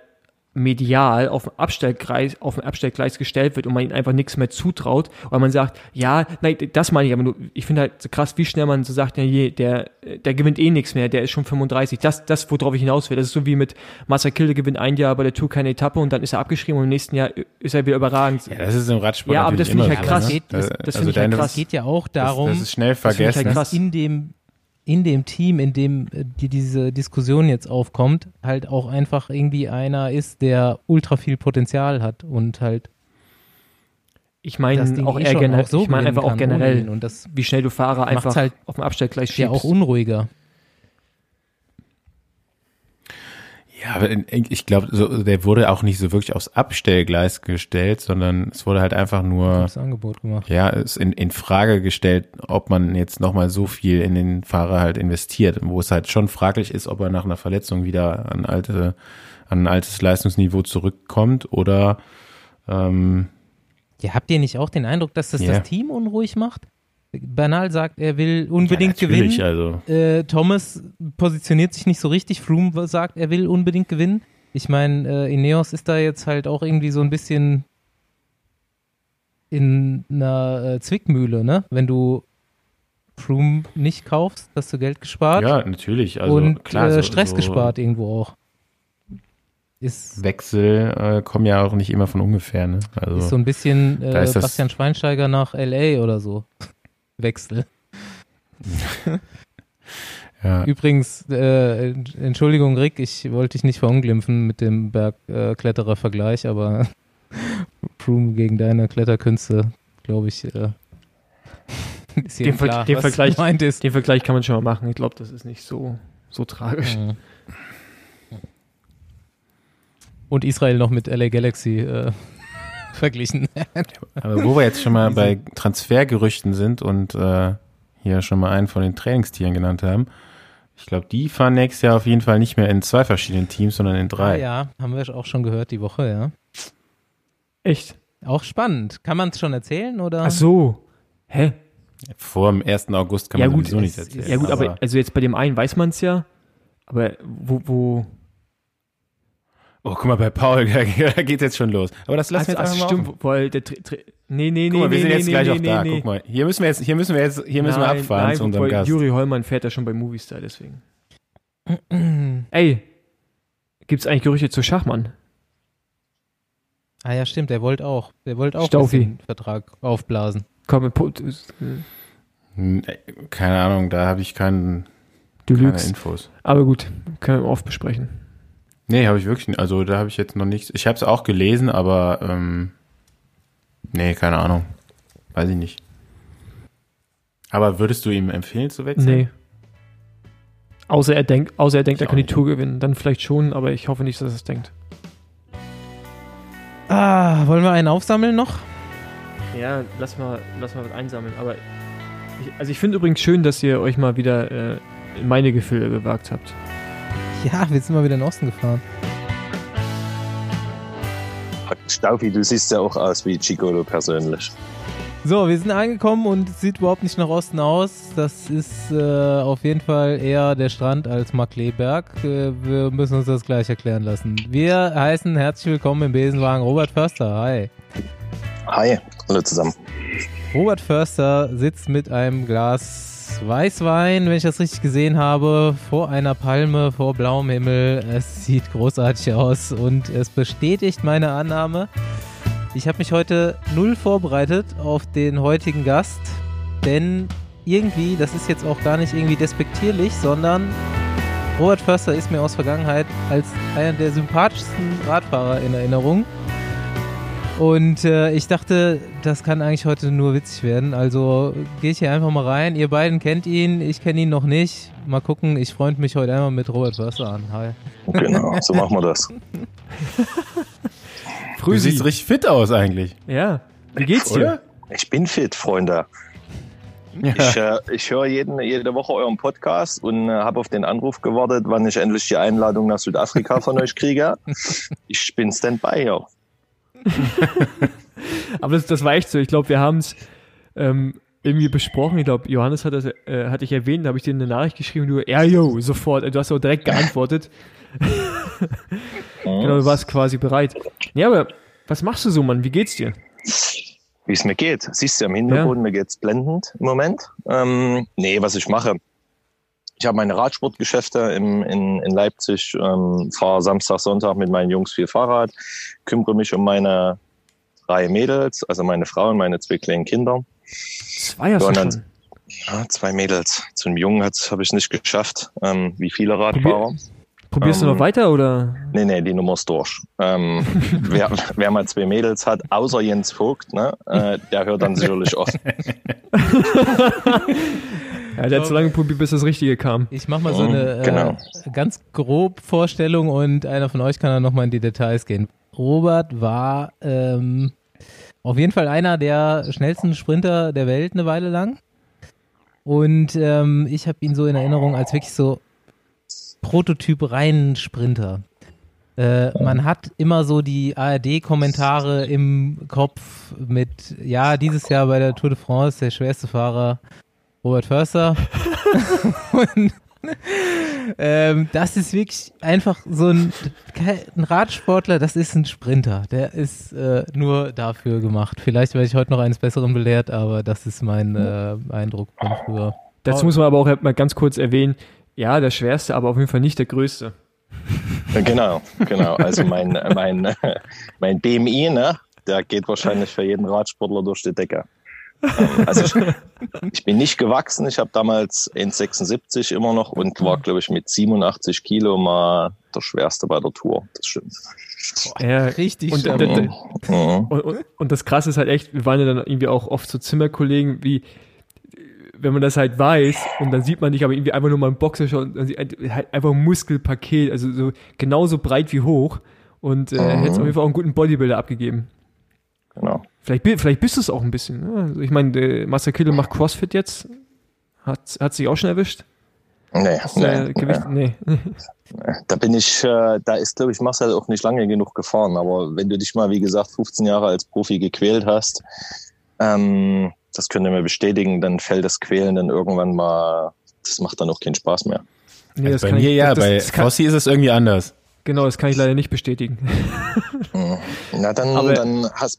medial auf dem Abstellgleis gestellt wird und man ihm einfach nichts mehr zutraut, weil man sagt, ja, nein, das meine ich aber nur, ich finde halt so krass, wie schnell man so sagt, ja, der gewinnt eh nichts mehr, der ist schon 35, das worauf ich hinaus will, das ist so wie mit Massakilde gewinnt ein Jahr bei der Tour keine Etappe und dann ist er abgeschrieben und im nächsten Jahr ist er wieder überragend. Ja, das ist im Radsport ja, aber das finde ich halt krass. Das geht ja auch darum, das ist schnell vergessen, dass in dem Team, in dem diese Diskussion jetzt aufkommt, halt auch einfach irgendwie einer ist, der ultra viel Potenzial hat und halt Ich meine auch eher generell, so ich mein einfach auch generell, und das wie schnell du Fahrer einfach halt auf dem Abstellgleis schiebst. Ja, auch unruhiger. Ja, aber ich glaube, so, der wurde auch nicht so wirklich aufs Abstellgleis gestellt, sondern es wurde halt einfach nur das Angebot gemacht. Ja, es in Frage gestellt, ob man jetzt nochmal so viel in den Fahrer halt investiert, wo es halt schon fraglich ist, ob er nach einer Verletzung wieder an ein altes Leistungsniveau zurückkommt oder Ja, habt ihr nicht auch den Eindruck, dass das das Team unruhig macht? Bernal sagt, er will unbedingt gewinnen. Also. Thomas positioniert sich nicht so richtig. Froome sagt, er will unbedingt gewinnen. Ich meine, Ineos ist da jetzt halt auch irgendwie so ein bisschen in einer Zwickmühle, ne? Wenn du Froome nicht kaufst, hast du Geld gespart. Ja, natürlich. Also, und klar, Stress so gespart irgendwo auch. Ist Wechsel kommen ja auch nicht immer von ungefähr. Ne? Also, ist so ein bisschen Bastian Schweinsteiger nach L.A. oder so. Wechsel. Ja. Übrigens, Entschuldigung Rick, ich wollte dich nicht verunglimpfen mit dem Bergkletterer-Vergleich, aber Froome gegen deine Kletterkünste, glaube ich, ist jedem klar, was gemeint ist. Den Vergleich kann man schon mal machen. Ich glaube, das ist nicht so tragisch. Ja. Und Israel noch mit LA Galaxy verglichen. Aber wo wir jetzt schon mal bei Transfergerüchten sind und hier schon mal einen von den Trainingstieren genannt haben, ich glaube, die fahren nächstes Jahr auf jeden Fall nicht mehr in 2 verschiedenen Teams, sondern in 3. Ja, haben wir auch schon gehört die Woche, ja. Echt? Auch spannend. Kann man es schon erzählen, oder? Ach so. Hä? Vor dem 1. August kann man sowieso nichts erzählen. Ja gut, aber also jetzt bei dem einen weiß man es ja, aber wo Oh, guck mal, bei Paul, da geht's jetzt schon los. Aber das lassen wir jetzt einfach mal. Weil der nee. Guck mal, wir sind jetzt gleich auch da. Guck mal, hier müssen wir abfahren zu unserem Gast. Juri Hollmann fährt ja schon bei Movistar, deswegen. Ey, gibt's eigentlich Gerüchte zu Schachmann? Ah ja, stimmt, der wollte auch den Vertrag aufblasen. Komm, keine Ahnung, da habe ich keine Infos. Aber gut, können wir oft besprechen. Nee, habe ich wirklich nicht. Also da habe ich jetzt noch nichts. Ich habe es auch gelesen, aber nee, keine Ahnung. Weiß ich nicht. Aber würdest du ihm empfehlen zu wechseln? Nee. Außer er denkt, er kann die Tour gewinnen. Dann vielleicht schon, aber ich hoffe nicht, dass er es denkt. Wollen wir einen aufsammeln noch? Ja, lass mal was einsammeln. Aber ich finde übrigens schön, dass ihr euch mal wieder in meine Gefilde gewagt habt. Ja, wir sind mal wieder in den Osten gefahren. Staufi, du siehst ja auch aus wie Chigolo persönlich. So, wir sind angekommen und es sieht überhaupt nicht nach Osten aus. Das ist auf jeden Fall eher der Strand als Markleberg. Wir müssen uns das gleich erklären lassen. Wir heißen herzlich willkommen im Besenwagen Robert Förster. Hi. Hi, hallo zusammen. Robert Förster sitzt mit einem Glas Weißwein, wenn ich das richtig gesehen habe, vor einer Palme, vor blauem Himmel. Es sieht großartig aus und es bestätigt meine Annahme. Ich habe mich heute null vorbereitet auf den heutigen Gast, denn irgendwie, das ist jetzt auch gar nicht irgendwie despektierlich, sondern Robert Förster ist mir aus Vergangenheit als einer der sympathischsten Radfahrer in Erinnerung. Und ich dachte, das kann eigentlich heute nur witzig werden, also gehe ich hier einfach mal rein. Ihr beiden kennt ihn, ich kenne ihn noch nicht. Mal gucken, ich freund mich heute einmal mit Robert Förster an. Hi. Genau, so machen wir das. Du siehst richtig fit aus eigentlich. Ja, wie geht's dir? Ich bin fit, Freunde. Ja. Ich höre jede Woche euren Podcast und habe auf den Anruf gewartet, wann ich endlich die Einladung nach Südafrika von euch kriege. Ich bin Standby hier. Aber das war echt so. Ich glaube, wir haben es irgendwie besprochen. Ich glaube, Johannes hatte ich erwähnt, da habe ich dir eine Nachricht geschrieben, du, sofort. Du hast auch direkt geantwortet. Genau, du warst quasi bereit. Ja, aber was machst du so, Mann? Wie geht's dir? Wie es mir geht. Siehst du am Hintergrund, mir geht's blendend im Moment. Was ich mache. Ich habe meine Radsportgeschäfte in Leipzig, fahre Samstag, Sonntag mit meinen Jungs viel Fahrrad, kümmere mich um meine 3 Mädels, also meine Frau und meine 2 kleinen Kinder. 2 hast du schon? Ja, 2 Mädels. Zu einem Jungen habe ich es nicht geschafft, wie viele Radfahrer. Probierst du noch weiter, oder? Nee, die Nummer ist durch. Wer mal zwei Mädels hat, außer Jens Voigt, ne, der hört dann sicherlich auf. Ja, der hat so lange probiert, bis das Richtige kam. Ich mache mal so eine ganz grob Vorstellung und einer von euch kann dann nochmal in die Details gehen. Robert war auf jeden Fall einer der schnellsten Sprinter der Welt eine Weile lang. Und ich habe ihn so in Erinnerung als wirklich so Prototyp reinen Sprinter. Man hat immer so die ARD-Kommentare im Kopf mit, ja, dieses Jahr bei der Tour de France der schwerste Fahrer Robert Förster. Und, das ist wirklich einfach so ein Radsportler, das ist ein Sprinter. Der ist nur dafür gemacht. Vielleicht werde ich heute noch eines Besseren belehrt, aber das ist mein Eindruck von früher. Dazu muss man aber auch mal ganz kurz erwähnen, ja, der schwerste, aber auf jeden Fall nicht der größte. Genau. Also mein BMI, ne, der geht wahrscheinlich für jeden Radsportler durch die Decke. Also ich bin nicht gewachsen. Ich habe damals 1,76 immer noch und war, glaube ich, mit 87 Kilo mal der schwerste bei der Tour. Das stimmt. Ja, richtig. Und das Krasse ist halt echt, wir waren ja dann irgendwie auch oft so Zimmerkollegen, wie wenn man das halt weiß und dann sieht man dich aber irgendwie einfach nur mal im Boxershort und halt einfach ein Muskelpaket, also so genauso breit wie hoch und hättest auf jeden Fall auch einen guten Bodybuilder abgegeben. Genau. Vielleicht bist du es auch ein bisschen. Ne? Also ich meine, Marcel Kille macht Crossfit jetzt. Hat sich auch schon erwischt? Nee. Da ist, glaube ich, Marcel auch nicht lange genug gefahren. Aber wenn du dich mal, wie gesagt, 15 Jahre als Profi gequält hast, das könnt ihr mir bestätigen, dann fällt das Quälen dann irgendwann mal, das macht dann auch keinen Spaß mehr. Nee, also bei Fossi ist es irgendwie anders. Genau, das kann ich leider nicht bestätigen. Na,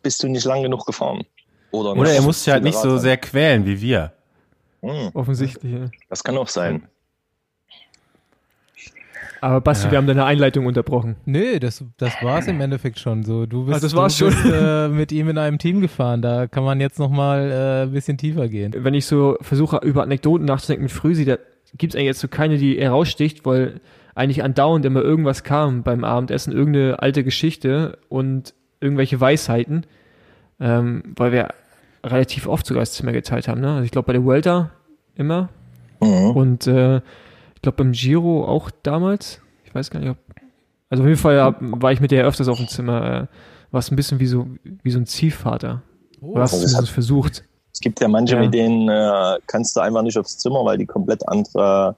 bist du nicht lang genug gefahren. Oder er muss sich halt nicht so sehr quälen wie wir. Offensichtlich, ja. Das kann auch sein. Aber Basti, wir haben deine Einleitung unterbrochen. Nee, das war es im Endeffekt schon so. Du bist mit ihm in einem Team gefahren, da kann man jetzt nochmal ein bisschen tiefer gehen. Wenn ich so versuche, über Anekdoten nachzudenken mit Frösi, da gibt es eigentlich jetzt so keine, die heraussticht, weil eigentlich andauernd immer irgendwas kam beim Abendessen, irgendeine alte Geschichte und irgendwelche Weisheiten, weil wir relativ oft sogar das Zimmer geteilt haben. Ne? Also ich glaube, bei der Vuelta immer und ich glaube, beim Giro auch damals. Ich weiß gar nicht, also auf jeden Fall war ich mit der öfters auch im Zimmer. War es ein bisschen wie so ein Ziehvater. Was hast du versucht? Es gibt ja manche, mit denen kannst du einfach nicht aufs Zimmer, weil die komplett andere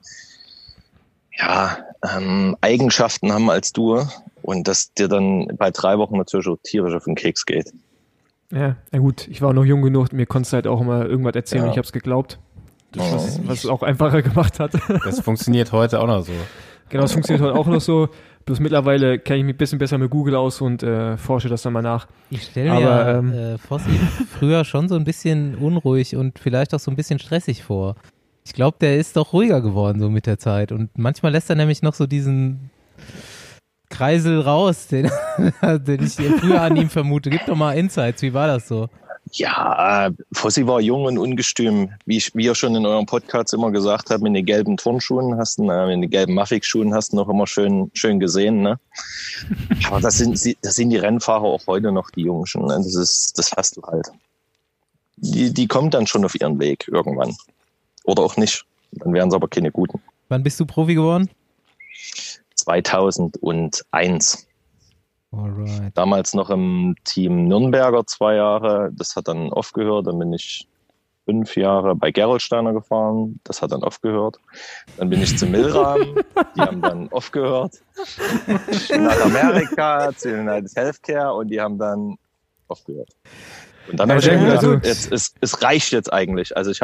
Eigenschaften haben als du. Und das dir dann bei 3 Wochen natürlich auch tierisch auf den Keks geht. Ja, na gut. Ich war noch jung genug. Mir konntest du halt auch immer irgendwas erzählen und ich habe es geglaubt. Was es auch einfacher gemacht hat. Das funktioniert heute auch noch so. Genau, das funktioniert heute auch noch so. Bloß mittlerweile kenne ich mich ein bisschen besser mit Google aus und forsche das dann mal nach. Ich stelle mir Fossi früher schon so ein bisschen unruhig und vielleicht auch so ein bisschen stressig vor. Ich glaube, der ist doch ruhiger geworden so mit der Zeit. Und manchmal lässt er nämlich noch so diesen Kreisel raus, den ich früher an ihm vermute. Gib doch mal Insights, wie war das so? Ja, Fossi war jung und ungestüm. Wie ihr schon in eurem Podcast immer gesagt habt, mit den gelben Turnschuhen mit den gelben Mavic-Schuhen hast du noch immer schön gesehen. Ne? Aber das sind die Rennfahrer auch heute noch, die Jungen schon. Ne? Das hast du halt. Die kommen dann schon auf ihren Weg irgendwann. Oder auch nicht. Dann wären es aber keine guten. Wann bist du Profi geworden? 2001. Alright. Damals noch im Team Nürnberger 2 Jahre, das hat dann aufgehört, dann bin ich 5 Jahre bei Gerolsteiner gefahren, das hat dann aufgehört, dann bin ich zu Milram, die haben dann aufgehört, nach Amerika, zu United Healthcare und die haben dann aufgehört. Und dann habe ich gedacht, es reicht jetzt eigentlich, also das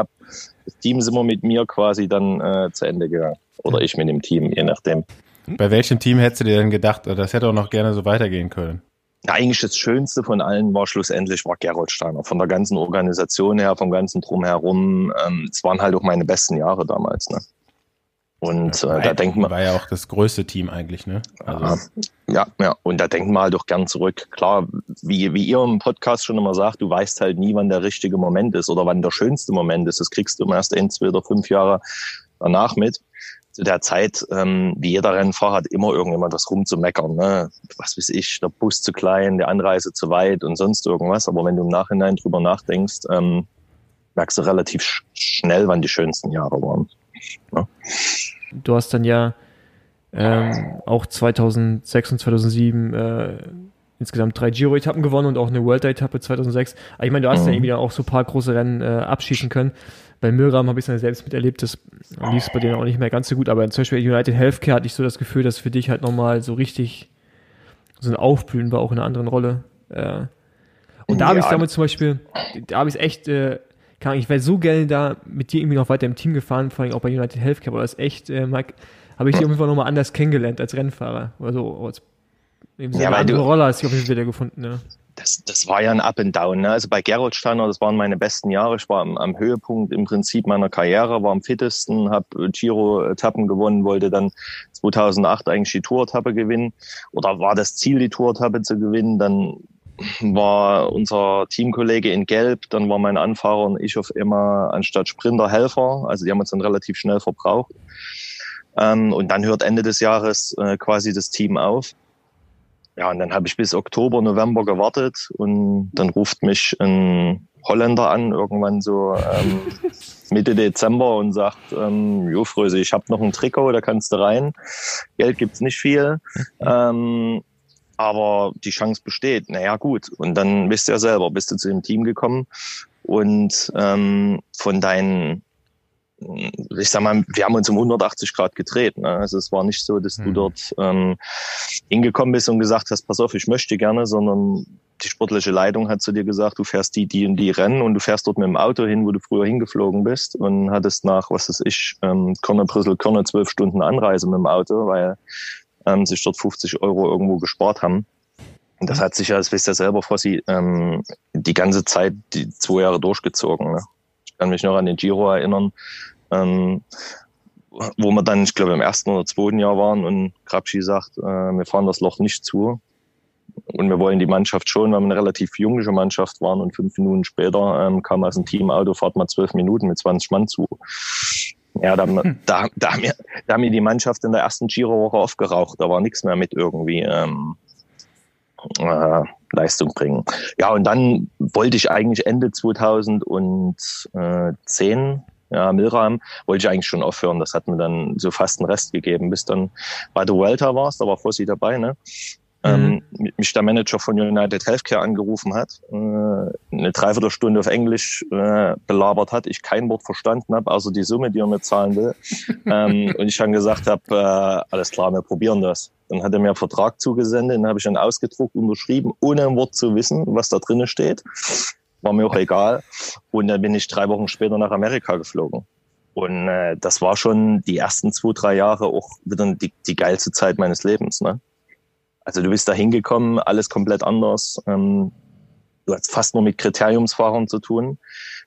Team ist immer mit mir quasi dann zu Ende gegangen oder ich mit dem Team, je nachdem. Bei welchem Team hättest du dir denn gedacht, das hätte auch noch gerne so weitergehen können? Ja, eigentlich das Schönste von allen war schlussendlich Gerolsteiner. Von der ganzen Organisation her, vom ganzen Drumherum. Es waren halt auch meine besten Jahre damals. Ne? Und da denkt man. War ja auch das größte Team eigentlich, ne? Also ja. Und da denkt man halt auch gern zurück. Klar, wie ihr im Podcast schon immer sagt, du weißt halt nie, wann der richtige Moment ist oder wann der schönste Moment ist. Das kriegst du immer erst 1, 2 oder 5 Jahre danach mit. zu der Zeit, wie jeder Rennfahrer, hat immer irgendjemand was rumzumeckern. Ne? Was weiß ich, der Bus zu klein, die Anreise zu weit und sonst irgendwas. Aber wenn du im Nachhinein drüber nachdenkst, merkst du relativ schnell, wann die schönsten Jahre waren. Ja. Du hast dann ja auch 2006 und 2007 insgesamt 3 Giro-Etappen gewonnen und auch eine World-Etappe 2006. Aber ich meine, du hast ja irgendwie auch so ein paar große Rennen abschießen können. Bei Milram habe ich es dann selbst miterlebt, das lief bei denen auch nicht mehr ganz so gut, aber zum Beispiel United Healthcare hatte ich so das Gefühl, dass für dich halt nochmal so richtig so ein Aufblühen war, auch in einer anderen Rolle. Und da habe ich es damals zum Beispiel, da habe ich es echt, ich wäre so gerne da mit dir irgendwie noch weiter im Team gefahren, vor allem auch bei United Healthcare, aber das ist echt, Mike, habe ich dich auf jeden Fall nochmal anders kennengelernt als Rennfahrer oder so. Als andere Rolle hast du auf jeden Fall wieder gefunden, ne? Das war ja ein Up and Down. Ne? Also bei Gerolsteiner, das waren meine besten Jahre. Ich war am Höhepunkt im Prinzip meiner Karriere, war am fittesten, habe Giro-Etappen gewonnen, wollte dann 2008 eigentlich die Tour-Etappe gewinnen. Oder war das Ziel, die Tour-Etappe zu gewinnen. Dann war unser Teamkollege in Gelb, dann war mein Anfahrer und ich auf immer anstatt Sprinter Helfer. Also die haben uns dann relativ schnell verbraucht. Und dann hört Ende des Jahres quasi das Team auf. Ja, und dann habe ich bis Oktober, November gewartet und dann ruft mich ein Holländer an, irgendwann so Mitte Dezember und sagt, jo Fröse, ich habe noch ein Trikot, da kannst du rein. Geld gibt's nicht viel, aber die Chance besteht. Naja, gut. Und dann bist du ja selber, bist du zu dem Team gekommen und von deinen, ich sag mal, wir haben uns um 180 Grad gedreht. Ne? Also es war nicht so, dass du dort hingekommen bist und gesagt hast, pass auf, ich möchte gerne, sondern die sportliche Leitung hat zu dir gesagt, du fährst die und die Rennen und du fährst dort mit dem Auto hin, wo du früher hingeflogen bist und hattest nach, was weiß ich, Brüssel-Körner 12 Stunden Anreise mit dem Auto, weil sich dort 50 Euro irgendwo gespart haben. Und das hat sich ja, das wisst ihr selber, Fossi, die ganze Zeit, die 2 Jahre durchgezogen, ne? Ich kann mich noch an den Giro erinnern, wo wir dann, ich glaube, im 1. oder 2. Jahr waren und Grabschi sagt, wir fahren das Loch nicht zu und wir wollen die Mannschaft schon, weil wir eine relativ junge Mannschaft waren und 5 Minuten später kam aus dem Teamauto, fahrt mal 12 Minuten mit 20 Mann zu. Ja, da haben wir die Mannschaft in der ersten Giro-Woche aufgeraucht, da war nichts mehr mit irgendwie Leistung bringen. Ja, und dann wollte ich eigentlich Ende 2010, ja, Milram, wollte ich eigentlich schon aufhören. Das hat mir dann so fast einen Rest gegeben, bis dann bei der Vuelta warst, da war Fossi dabei, ne? Mich der Manager von United Healthcare angerufen hat, eine Dreiviertelstunde auf Englisch belabert hat, ich kein Wort verstanden habe, außer die Summe, die er mir zahlen will. Und ich dann gesagt habe, alles klar, wir probieren das. Dann hat er mir einen Vertrag zugesendet, den habe ich dann ausgedruckt, unterschrieben, ohne ein Wort zu wissen, was da drin steht. War mir auch egal. Und dann bin ich 3 Wochen später nach Amerika geflogen. Und das war schon die ersten 2-3 Jahre auch wieder die geilste Zeit meines Lebens, ne? Also du bist da hingekommen, alles komplett anders. Du hast fast nur mit Kriteriumsfahrern zu tun.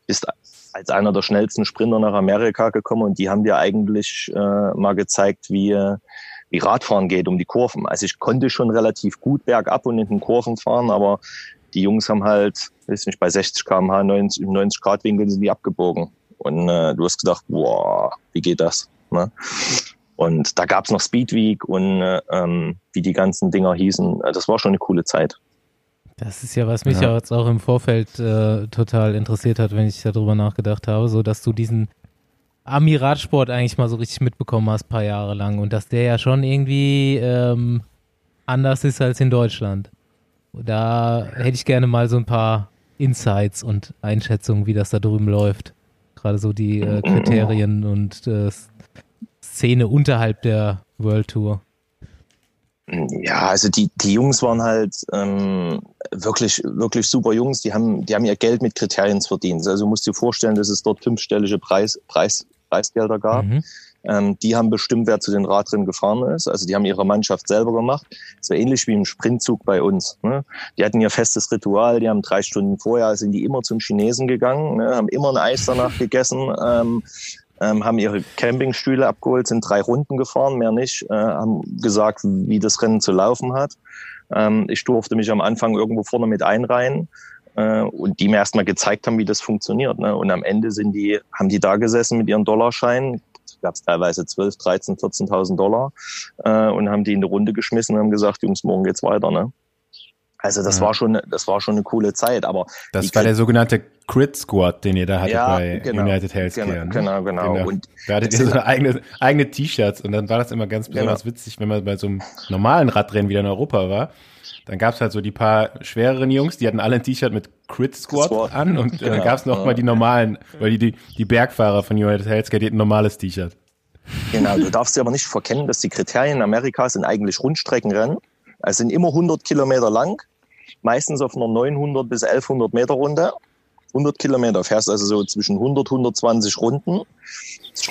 Bist als einer der schnellsten Sprinter nach Amerika gekommen und die haben dir eigentlich mal gezeigt, wie Radfahren geht um die Kurven. Also ich konnte schon relativ gut bergab und in den Kurven fahren, aber die Jungs haben halt, weiß nicht, bei 60 km/h, 90 Grad Winkeln sind die abgebogen. Und du hast gedacht, boah, wie geht das? Ne? Und da gab's noch Speedweek und wie die ganzen Dinger hießen. Das war schon eine coole Zeit. Das ist ja, was mich ja jetzt auch im Vorfeld total interessiert hat, wenn ich darüber nachgedacht habe, so dass du diesen Ami-Radsport eigentlich mal so richtig mitbekommen hast, paar Jahre lang. Und dass der ja schon irgendwie anders ist als in Deutschland. Da hätte ich gerne mal so ein paar Insights und Einschätzungen, wie das da drüben läuft. Gerade so die Kriterien und Szene unterhalb der World Tour? Ja, also die Jungs waren halt wirklich, wirklich super Jungs. Die haben ihr Geld mit Kriterien verdient. Also du musst dir vorstellen, dass es dort 5-stellige Preisgelder gab. Die haben bestimmt, wer zu den Radrennen gefahren ist. Also die haben ihre Mannschaft selber gemacht. Das war ähnlich wie im Sprintzug bei uns, ne? Die hatten ihr festes Ritual. Die haben 3 Stunden vorher, sind die immer zum Chinesen gegangen, ne? Haben immer ein Eis danach gegessen, haben ihre Campingstühle abgeholt, sind 3 Runden gefahren, mehr nicht, haben gesagt, wie das Rennen zu laufen hat. Ich durfte mich am Anfang irgendwo vorne mit einreihen und die mir erstmal gezeigt haben, wie das funktioniert. Ne? Und am Ende haben die da gesessen mit ihren Dollarscheinen, gab es teilweise 12, 13, 14.000 Dollar und haben die in die Runde geschmissen und haben gesagt, Jungs, morgen geht's weiter, ne? Also das war schon eine coole Zeit, aber das war der sogenannte Crit Squad, den ihr da hattet bei United Healthcare. Genau. Und da hattet ihr so eine eigene T-Shirts und dann war das immer ganz besonders witzig, wenn man bei so einem normalen Radrennen wieder in Europa war. Dann gab es halt so die paar schwereren Jungs, die hatten alle ein T-Shirt mit Crit Squad an und dann gab es noch mal die normalen, weil die Bergfahrer von United Healthcare, die hatten ein normales T-Shirt. Genau, du darfst dir aber nicht verkennen, dass die Kriterien Amerikas sind eigentlich Rundstreckenrennen. Es sind immer 100 Kilometer lang, meistens auf einer 900 bis 1100 Meter Runde. 100 Kilometer fährst also so zwischen 100, 120 Runden. Das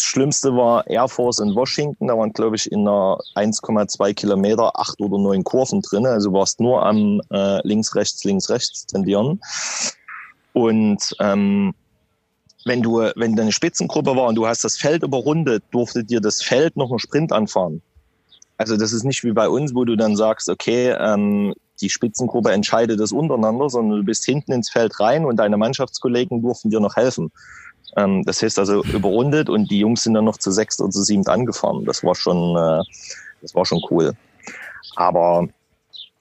Schlimmste war Air Force in Washington. Da waren, glaube ich, in einer 1,2 Kilometer 8 oder 9 Kurven drin. Also warst nur am links, rechts tendieren. Und wenn du eine Spitzengruppe war und du hast das Feld überrundet, durfte dir das Feld noch einen Sprint anfahren. Also das ist nicht wie bei uns, wo du dann sagst, okay, die Spitzengruppe entscheidet das untereinander, sondern du bist hinten ins Feld rein und deine Mannschaftskollegen durften dir noch helfen. Das heißt also überrundet und die Jungs sind dann noch zu 6 oder zu 7 angefahren. Das war schon cool. Aber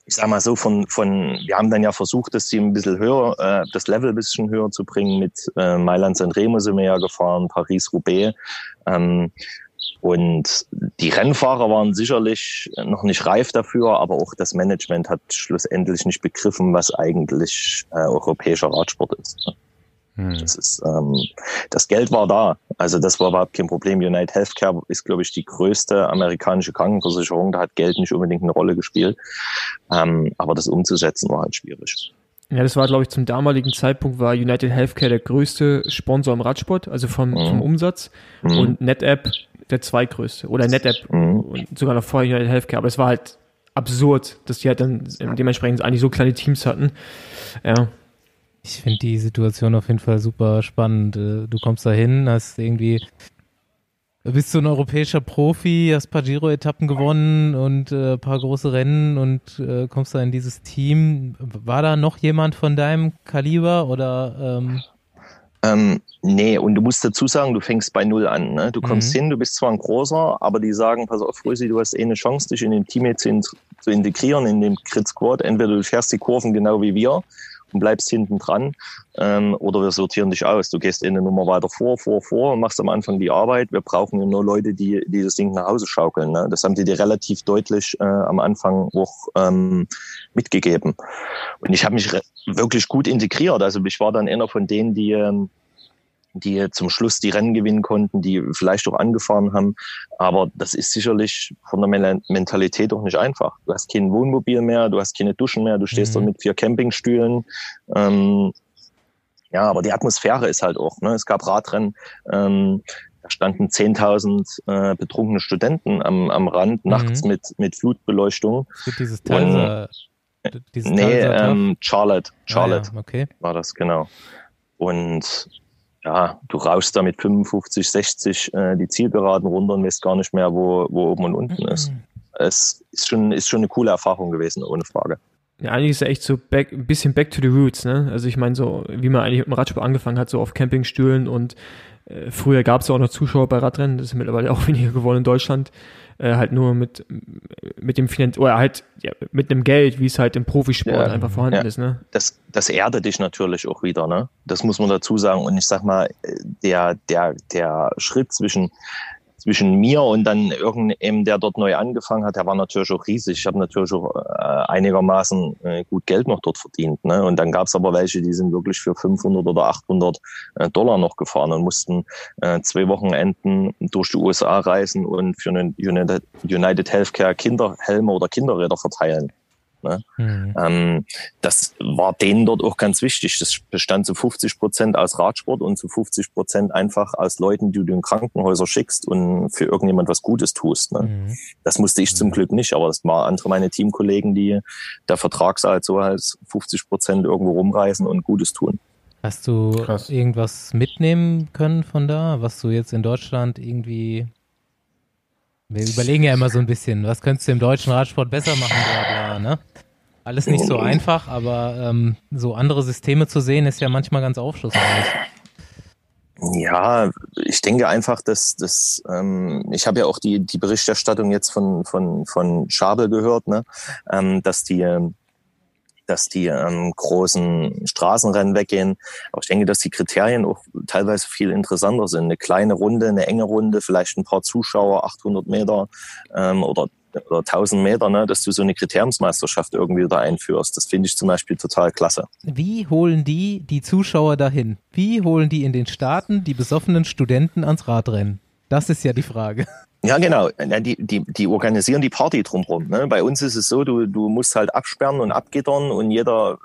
ich sag mal so, wir haben dann ja versucht, das Team ein bisschen höher, das Level ein bisschen höher zu bringen. Mit Mailand Sanremo sind wir ja gefahren, Paris-Roubaix. Und die Rennfahrer waren sicherlich noch nicht reif dafür, aber auch das Management hat schlussendlich nicht begriffen, was eigentlich europäischer Radsport ist. Das ist, das Geld war da. Also das war überhaupt kein Problem. United Healthcare ist, glaube ich, die größte amerikanische Krankenversicherung. Da hat Geld nicht unbedingt eine Rolle gespielt. Aber das umzusetzen war halt schwierig. Ja, das war, glaube ich, zum damaligen Zeitpunkt war United Healthcare der größte Sponsor im Radsport, also vom Umsatz. Und NetApp der zweitgrößte oder NetApp und sogar noch vorher United Healthcare, aber es war halt absurd, dass die halt dann dementsprechend eigentlich so kleine Teams hatten. Ja. Ich finde die Situation auf jeden Fall super spannend. Du kommst da hin, bist du ein europäischer Profi, hast ein paar Giro-Etappen gewonnen und ein paar große Rennen und kommst da in dieses Team. War da noch jemand von deinem Kaliber oder... Nee, und du musst dazu sagen, du fängst bei Null an. Ne? Du kommst hin, du bist zwar ein Großer, aber die sagen, pass auf, Rösi, du hast eine Chance, dich in dem Team jetzt zu integrieren, in dem Crit-Squad. Entweder du fährst die Kurven genau wie wir und bleibst hinten dran oder wir sortieren dich aus. Du gehst eine Nummer weiter vor und machst am Anfang die Arbeit. Wir brauchen ja nur Leute, die das Ding nach Hause schaukeln. Ne? Das haben die dir relativ deutlich am Anfang auch mitgegeben. Und ich habe mich wirklich gut integriert. Also ich war dann einer von denen, die zum Schluss die Rennen gewinnen konnten, die vielleicht auch angefahren haben. Aber das ist sicherlich von der Mentalität auch nicht einfach. Du hast kein Wohnmobil mehr, du hast keine Duschen mehr, du stehst da mit 4 Campingstühlen. Ja, aber die Atmosphäre ist halt auch, ne? Es gab Radrennen, da standen 10.000 betrunkene Studenten am Rand, nachts mit Flutbeleuchtung. Es gibt dieses Teil... Charlotte war das, genau. Und ja, du rauschst da mit 55, 60 die Zielgeraden runter und weißt gar nicht mehr, wo oben und unten ist. Es ist schon eine coole Erfahrung gewesen, ohne Frage. Ja, eigentlich ist ja echt so ein bisschen back to the roots, ne? Also ich meine, so wie man eigentlich mit dem Radsport angefangen hat, so auf Campingstühlen und früher gab es ja auch noch Zuschauer bei Radrennen, das ist mittlerweile auch weniger geworden in Deutschland, halt nur mit dem Finanz oder halt mit dem Geld, wie es halt im Profisport einfach vorhanden ist, ne? Das erdet dich natürlich auch wieder, ne? Das muss man dazu sagen. Und ich sag mal, der Schritt zwischen mir und dann irgendeinem, der dort neu angefangen hat, der war natürlich auch riesig. Ich habe natürlich auch einigermaßen gut Geld noch dort verdient. Ne? Und dann gab es aber welche, die sind wirklich für 500 oder 800 Dollar noch gefahren und mussten 2 Wochenenden durch die USA reisen und für einen United Healthcare Kinderhelme oder Kinderräder verteilen. Ne? Das war denen dort auch ganz wichtig. Das bestand zu 50% aus Radsport und zu 50% einfach aus Leuten, die du in Krankenhäuser schickst und für irgendjemand was Gutes tust. Ne? Das musste ich zum Glück nicht, aber das waren andere meine Teamkollegen, die der Vertrag sah halt so als 50% irgendwo rumreisen und Gutes tun. Hast du irgendwas mitnehmen können von da, was du jetzt in Deutschland irgendwie... Wir überlegen ja immer so ein bisschen, was könntest du im deutschen Radsport besser machen, bla bla, ne? Alles nicht so einfach, aber so andere Systeme zu sehen, ist ja manchmal ganz aufschlussreich. Ja, ich denke einfach, dass ich habe ja auch die Berichterstattung jetzt von Schabel gehört, ne? Dass die großen Straßenrennen weggehen. Aber ich denke, dass die Kriterien auch teilweise viel interessanter sind. Eine kleine Runde, eine enge Runde, vielleicht ein paar Zuschauer, 800 Meter oder 1000 Meter, ne, dass du so eine Kriteriumsmeisterschaft irgendwie da einführst. Das finde ich zum Beispiel total klasse. Wie holen die Zuschauer dahin? Wie holen die in den Staaten die besoffenen Studenten ans Radrennen? Das ist ja die Frage. Ja, genau. Die organisieren die Party drumherum, ne? Bei uns ist es so, du musst halt absperren und abgittern und jeder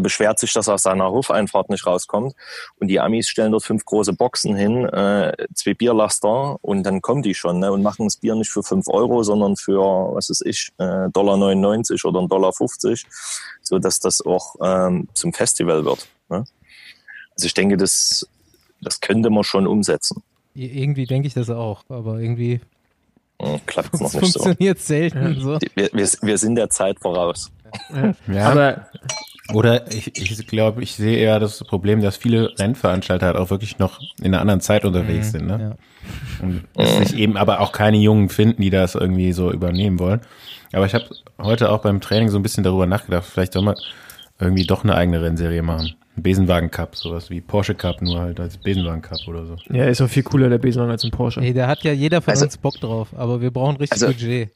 beschwert sich, dass er aus seiner Hofeinfahrt nicht rauskommt. Und die Amis stellen dort 5 große Boxen hin, 2 Bierlaster und dann kommen die schon, ne? Und machen das Bier nicht für 5 €, sondern für, was weiß ich, $1,99 oder $1,50, sodass das auch zum Festival wird, ne? Also ich denke, das könnte man schon umsetzen. Irgendwie denke ich das auch, aber irgendwie klappt es noch nicht so. Funktioniert selten so. Wir sind der Zeit voraus. Ja. Aber oder ich glaube, ich sehe eher das Problem, dass viele Rennveranstalter halt auch wirklich noch in einer anderen Zeit unterwegs sind, ne? Ja. Und dass sich eben aber auch keine Jungen finden, die das irgendwie so übernehmen wollen. Aber ich habe heute auch beim Training so ein bisschen darüber nachgedacht, vielleicht soll man irgendwie doch eine eigene Rennserie machen. Besenwagen Cup, sowas wie Porsche Cup, nur halt als Besenwagen Cup oder so. Ja, ist auch viel cooler der Besenwagen als ein Porsche. Nee, da hat ja jeder von uns Bock drauf, aber wir brauchen richtig Budget.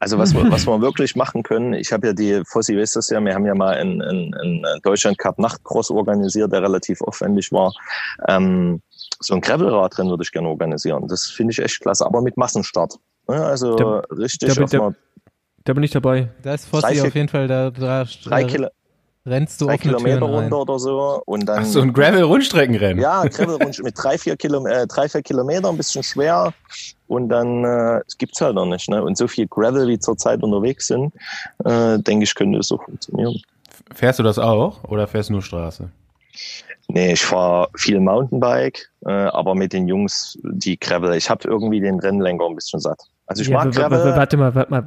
Also was wir wirklich machen können, ich habe ja die Fossi, weißt das ja, wir haben ja mal einen Deutschland Cup Nachtcross organisiert, der relativ aufwendig war. So ein Gravelradrennen würde ich gerne organisieren. Das finde ich echt klasse, aber mit Massenstart. Ja, also da bin ich dabei. Da ist Fossi auf jeden Fall da 3 Kilometer. Rennst du 3 Kilometer runter oder so. Und dann, ach so, ein Gravel-Rundstreckenrennen. Ja, Gravel-Rundstrecken mit 3-4 Kilometer, ein bisschen schwer. Und dann gibt's halt noch nicht, ne? Und so viel Gravel, wie zurzeit unterwegs sind, denke ich, könnte es so funktionieren. Fährst du das auch oder fährst du nur Straße? Nee, ich fahre viel Mountainbike, aber mit den Jungs, die Gravel. Ich habe irgendwie den Rennlenker ein bisschen satt. Also ich mag Gravel. Warte mal.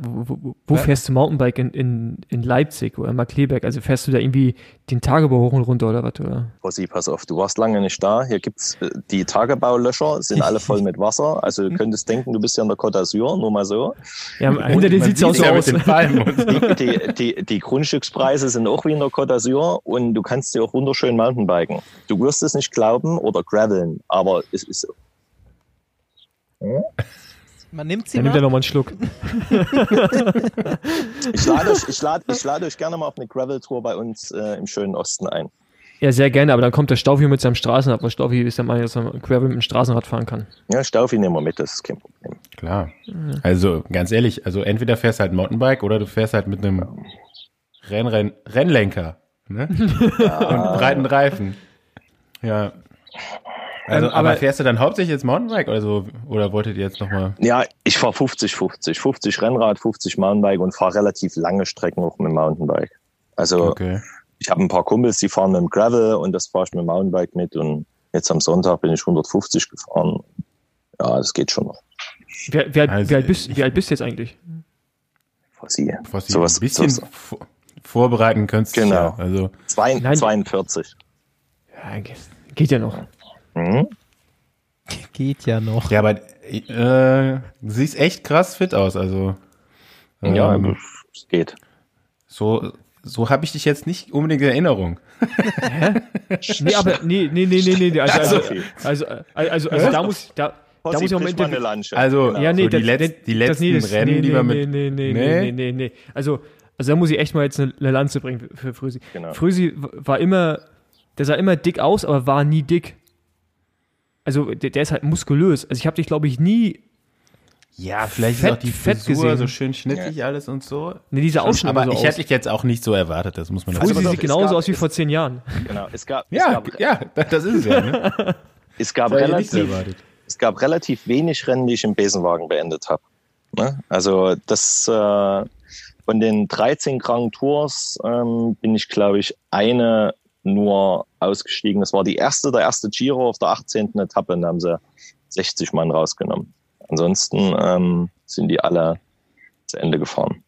Wo fährst du Mountainbike? In Leipzig oder in Markkleeberg? Also fährst du da irgendwie den Tagebau hoch und runter oder was? Oder? Rossi, pass auf, du warst lange nicht da. Hier gibt's die Tagebaulöcher, sind alle voll mit Wasser. Also du könntest denken, du bist ja in der Côte d'Azur, nur mal so. Ja, hinter dir sieht's auch so aus. Die Grundstückspreise sind auch wie in der Côte d'Azur und du kannst dir auch wunderschön Mountainbiken. Du wirst es nicht glauben oder graveln, aber es ist so. Hm? Man nimmt sie mal. Nimmt er nochmal einen Schluck. Ich lade euch gerne mal auf eine Gravel-Tour bei uns im schönen Osten ein. Ja, sehr gerne, aber dann kommt der Staufi mit seinem Straßenrad, weil Staufi ist ja mal, dass man Gravel mit dem Straßenrad fahren kann. Ja, Staufi nehmen wir mit, das ist kein Problem. Klar. Also, ganz ehrlich, also entweder fährst du halt Mountainbike oder du fährst halt mit einem Rennlenker, ne? Ja. Und breiten Reifen. Ja. Also, aber fährst du dann hauptsächlich jetzt Mountainbike oder so? Oder wolltet ihr jetzt nochmal? Ja, ich fahre 50-50. 50 Rennrad, 50 Mountainbike und fahre relativ lange Strecken auch mit Mountainbike. Also, okay. Ich habe ein paar Kumpels, die fahren mit dem Gravel und das fahre ich mit dem Mountainbike mit. Und jetzt am Sonntag bin ich 150 gefahren. Ja, das geht schon noch. Wie alt bist du jetzt eigentlich? Fossi. So was, ein bisschen vorbereiten könntest du. Genau. Ja, also 42. Ja, geht ja noch. Mhm. Geht ja noch. Ja, aber du siehst echt krass fit aus, also. Ja, es geht. So habe ich dich jetzt nicht unbedingt in Erinnerung. Hä? Nee. Also da muss ich auch mal Interview. Also ja, nee, so die letzten Rennen, die wir mit. Nee. Also da muss ich echt mal jetzt eine Lanze bringen für Frösi. Genau. Frösi sah immer dick aus, aber war nie dick. Also der ist halt muskulös. Also ich habe dich, glaube ich, nie. Ja, vielleicht ist auch die Frisur so schön schnittig alles und so. Nee, dieser Ausschnitt. Aber so ich hätte dich jetzt auch nicht so erwartet. Das muss man. Frösi sieht genauso aus wie vor 10 Jahren. Genau. Das ist es ja. Ne? Es gab relativ wenig Rennen, die ich im Besenwagen beendet habe. Ne? Also das von den 13 Grand Tours bin ich, glaube ich, eine nur ausgestiegen. Das war der erste Giro auf der 18. Etappe und da haben sie 60 Mann rausgenommen. Ansonsten sind die alle zu Ende gefahren.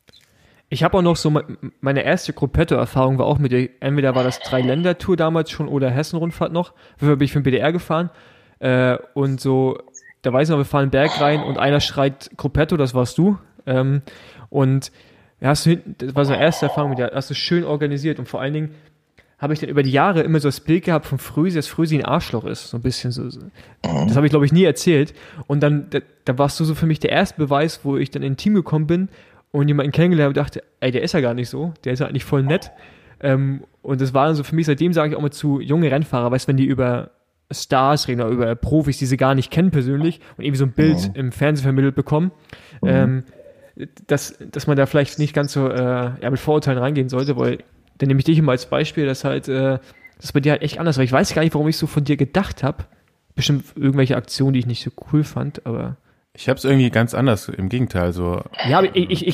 Ich habe auch noch so, meine erste Gruppetto-Erfahrung war auch mit, entweder war das Dreiländer-Tour damals schon oder Hessen-Rundfahrt noch, da bin ich für den BDR gefahren und so, da weiß ich noch, wir fahren einen Berg rein und einer schreit Gruppetto, das warst du und hast du hinten, das war so eine erste Erfahrung mit dir, hast du schön organisiert und vor allen Dingen habe ich dann über die Jahre immer so das Bild gehabt von Frösi, dass Frösi ein Arschloch ist, so ein bisschen so. Das habe ich, glaube ich, nie erzählt und dann da warst du so für mich der erste Beweis, wo ich dann in ein Team gekommen bin und jemanden kennengelernt und dachte, ey, der ist ja gar nicht so, der ist ja eigentlich voll nett. Und das war dann so für mich, seitdem sage ich auch mal zu junge Rennfahrer, weißt du, wenn die über Stars reden oder über Profis, die sie gar nicht kennen persönlich und irgendwie so ein Bild im Fernsehen vermittelt bekommen, dass man da vielleicht nicht ganz so mit Vorurteilen reingehen sollte, weil dann nehme ich dich immer als Beispiel, dass halt das bei dir halt echt anders war. Ich weiß gar nicht, warum ich so von dir gedacht habe. Bestimmt irgendwelche Aktionen, die ich nicht so cool fand, aber... Ich habe es irgendwie ganz anders, im Gegenteil. So ja, aber ich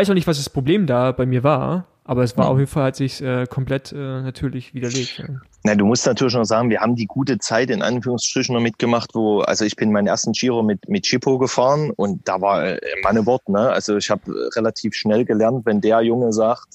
weiß auch nicht, was das Problem da bei mir war, aber es war auf jeden Fall, hat sich komplett natürlich widerlegt. Ja. Na, du musst natürlich noch sagen, wir haben die gute Zeit in Anführungsstrichen noch mitgemacht, wo, also ich bin meinen ersten Giro mit Chippo gefahren und da war Mannewort, ne? Also ich habe relativ schnell gelernt, wenn der Junge sagt,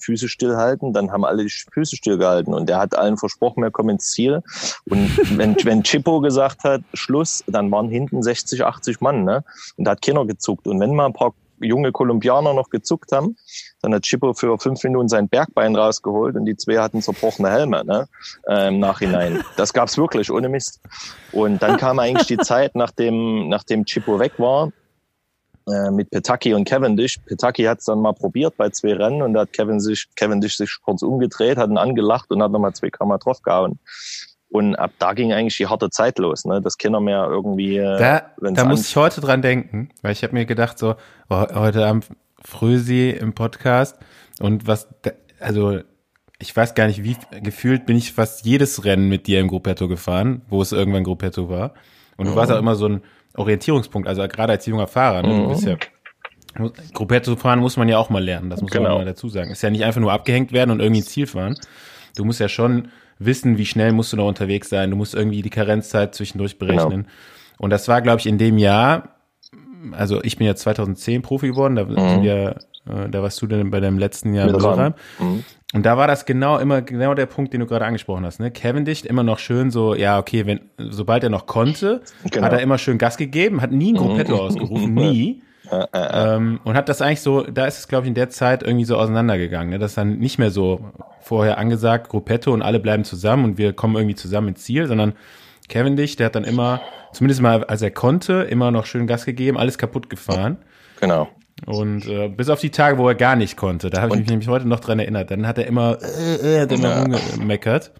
Füße stillhalten, dann haben alle die Füße stillgehalten und der hat allen versprochen, wir kommen ins Ziel. Und wenn Chippo gesagt hat, Schluss, dann waren hinten 60, 80 Mann, ne? Und da hat keiner gezuckt. Und wenn mal ein paar junge Kolumbianer noch gezuckt haben, dann hat Chippo für 5 Minuten sein Bergbein rausgeholt und die zwei hatten zerbrochene Helme, ne? Im Nachhinein. Das gab's wirklich, ohne Mist. Und dann kam eigentlich die Zeit, nachdem Chippo weg war, mit Petacchi und Kevin Dich. Petacchi hat es dann mal probiert bei 2 Rennen und da hat Kevin Dich sich kurz umgedreht, hat ihn angelacht und hat nochmal 2 km drauf gehauen. Und ab da ging eigentlich die harte Zeit los, ne? Das Kinder mehr irgendwie... Da muss ich heute dran denken, weil ich habe mir gedacht so, heute Abend Frösi im Podcast und ich weiß gar nicht, wie gefühlt bin ich fast jedes Rennen mit dir im Gruppetto gefahren, wo es irgendwann Gruppetto war. Und du warst auch immer so ein Orientierungspunkt, also gerade als junger Fahrer, ne? Du bist ja... Gruppetto fahren muss man ja auch mal lernen, das muss man mal dazu sagen. Ist ja nicht einfach nur abgehängt werden und irgendwie ein Ziel fahren. Du musst ja schon wissen, wie schnell musst du noch unterwegs sein. Du musst irgendwie die Karenzzeit zwischendurch berechnen. Genau. Und das war, glaube ich, in dem Jahr, also ich bin ja 2010 Profi geworden, da warst du dann bei deinem letzten Jahr Milram. Und da war das genau der Punkt, den du gerade angesprochen hast, ne? Kevin Dich immer noch schön so, ja, okay, sobald er noch konnte, hat er immer schön Gas gegeben, hat nie ein Gruppetto ausgerufen, nie. Und hat das eigentlich so, da ist es, glaube ich, in der Zeit irgendwie so auseinandergegangen, ne? Das ist dann nicht mehr so vorher angesagt, Gruppetto und alle bleiben zusammen und wir kommen irgendwie zusammen ins Ziel, sondern Kevin Dich, der hat dann immer, zumindest mal als er konnte, immer noch schön Gas gegeben, alles kaputt gefahren. Genau. Und bis auf die Tage, wo er gar nicht konnte, da habe ich mich nämlich heute noch dran erinnert, dann hat er immer rumgemeckert.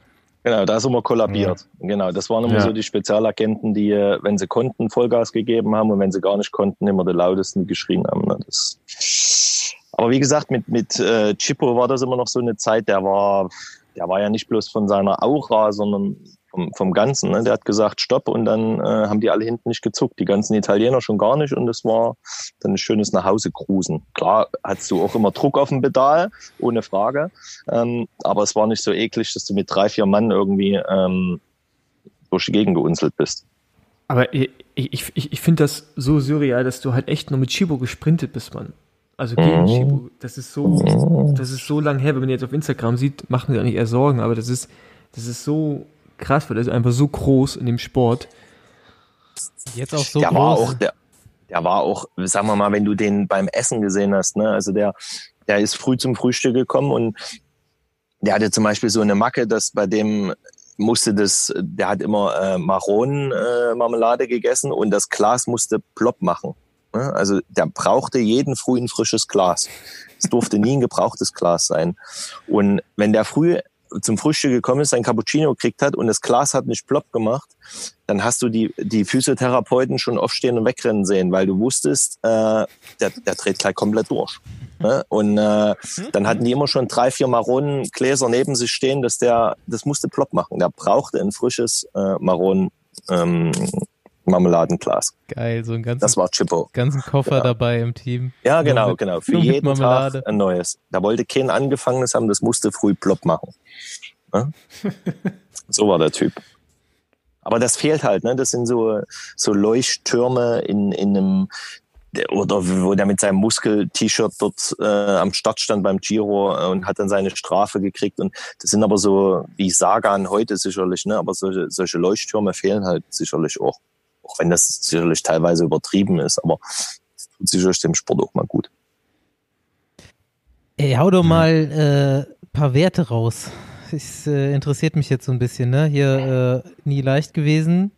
Genau, da ist immer kollabiert. Ja. Genau, das waren immer so die Spezialagenten, die, wenn sie konnten, Vollgas gegeben haben und wenn sie gar nicht konnten, immer die lautesten geschrien haben. Ne? Aber wie gesagt, mit Chippo war das immer noch so eine Zeit, der war ja nicht bloß von seiner Aura, sondern vom Ganzen. Ne? Der hat gesagt, stopp und dann haben die alle hinten nicht gezuckt, die ganzen Italiener schon gar nicht und das war dann ein schönes Nachhause-Cruisen. Klar, hattest du auch immer Druck auf dem Pedal, ohne Frage, aber es war nicht so eklig, dass du mit 3-4 Mann irgendwie durch die Gegend geunzelt bist. Aber ich finde das so surreal, dass du halt echt nur mit Chippo gesprintet bist, Mann. Also gegen Chippo, das ist so lang her, wenn man jetzt auf Instagram sieht, macht man sich auch nicht eher Sorgen, aber das ist so krass, weil er ist einfach so groß in dem Sport. Jetzt auch so groß. Der war auch, sagen wir mal, wenn du den beim Essen gesehen hast, ne? Also der ist früh zum Frühstück gekommen und der hatte zum Beispiel so eine Macke, dass bei dem der hat immer Maronenmarmelade gegessen und das Glas musste plopp machen. Ne? Also der brauchte jeden früh ein frisches Glas. Es durfte nie ein gebrauchtes Glas sein. Und wenn der früh zum Frühstück gekommen ist, sein Cappuccino gekriegt hat und das Glas hat nicht plopp gemacht, dann hast du die Physiotherapeuten schon aufstehen und wegrennen sehen, weil du wusstest, der dreht gleich komplett durch. Ne? Und dann hatten die immer schon 3-4 Maronengläser neben sich stehen, das musste plopp machen. Der brauchte ein frisches Marmeladenglas. Geil, so ein ganzen Koffer dabei im Team. Ja, genau. Für jeden Tag ein neues. Da wollte kein Angefangenes haben, das musste früh plopp machen. Ne? So war der Typ. Aber das fehlt halt, ne? Das sind so Leuchttürme in einem oder wo der mit seinem Muskel-T-Shirt dort am Start stand beim Giro und hat dann seine Strafe gekriegt. Und das sind aber so, wie Sagan heute sicherlich, ne? Aber solche Leuchttürme fehlen halt sicherlich auch. Auch wenn das sicherlich teilweise übertrieben ist, aber es tut sicherlich dem Sport auch mal gut. Ey, hau doch mal ein paar Werte raus. Das interessiert mich jetzt so ein bisschen, ne? Hier nie leicht gewesen.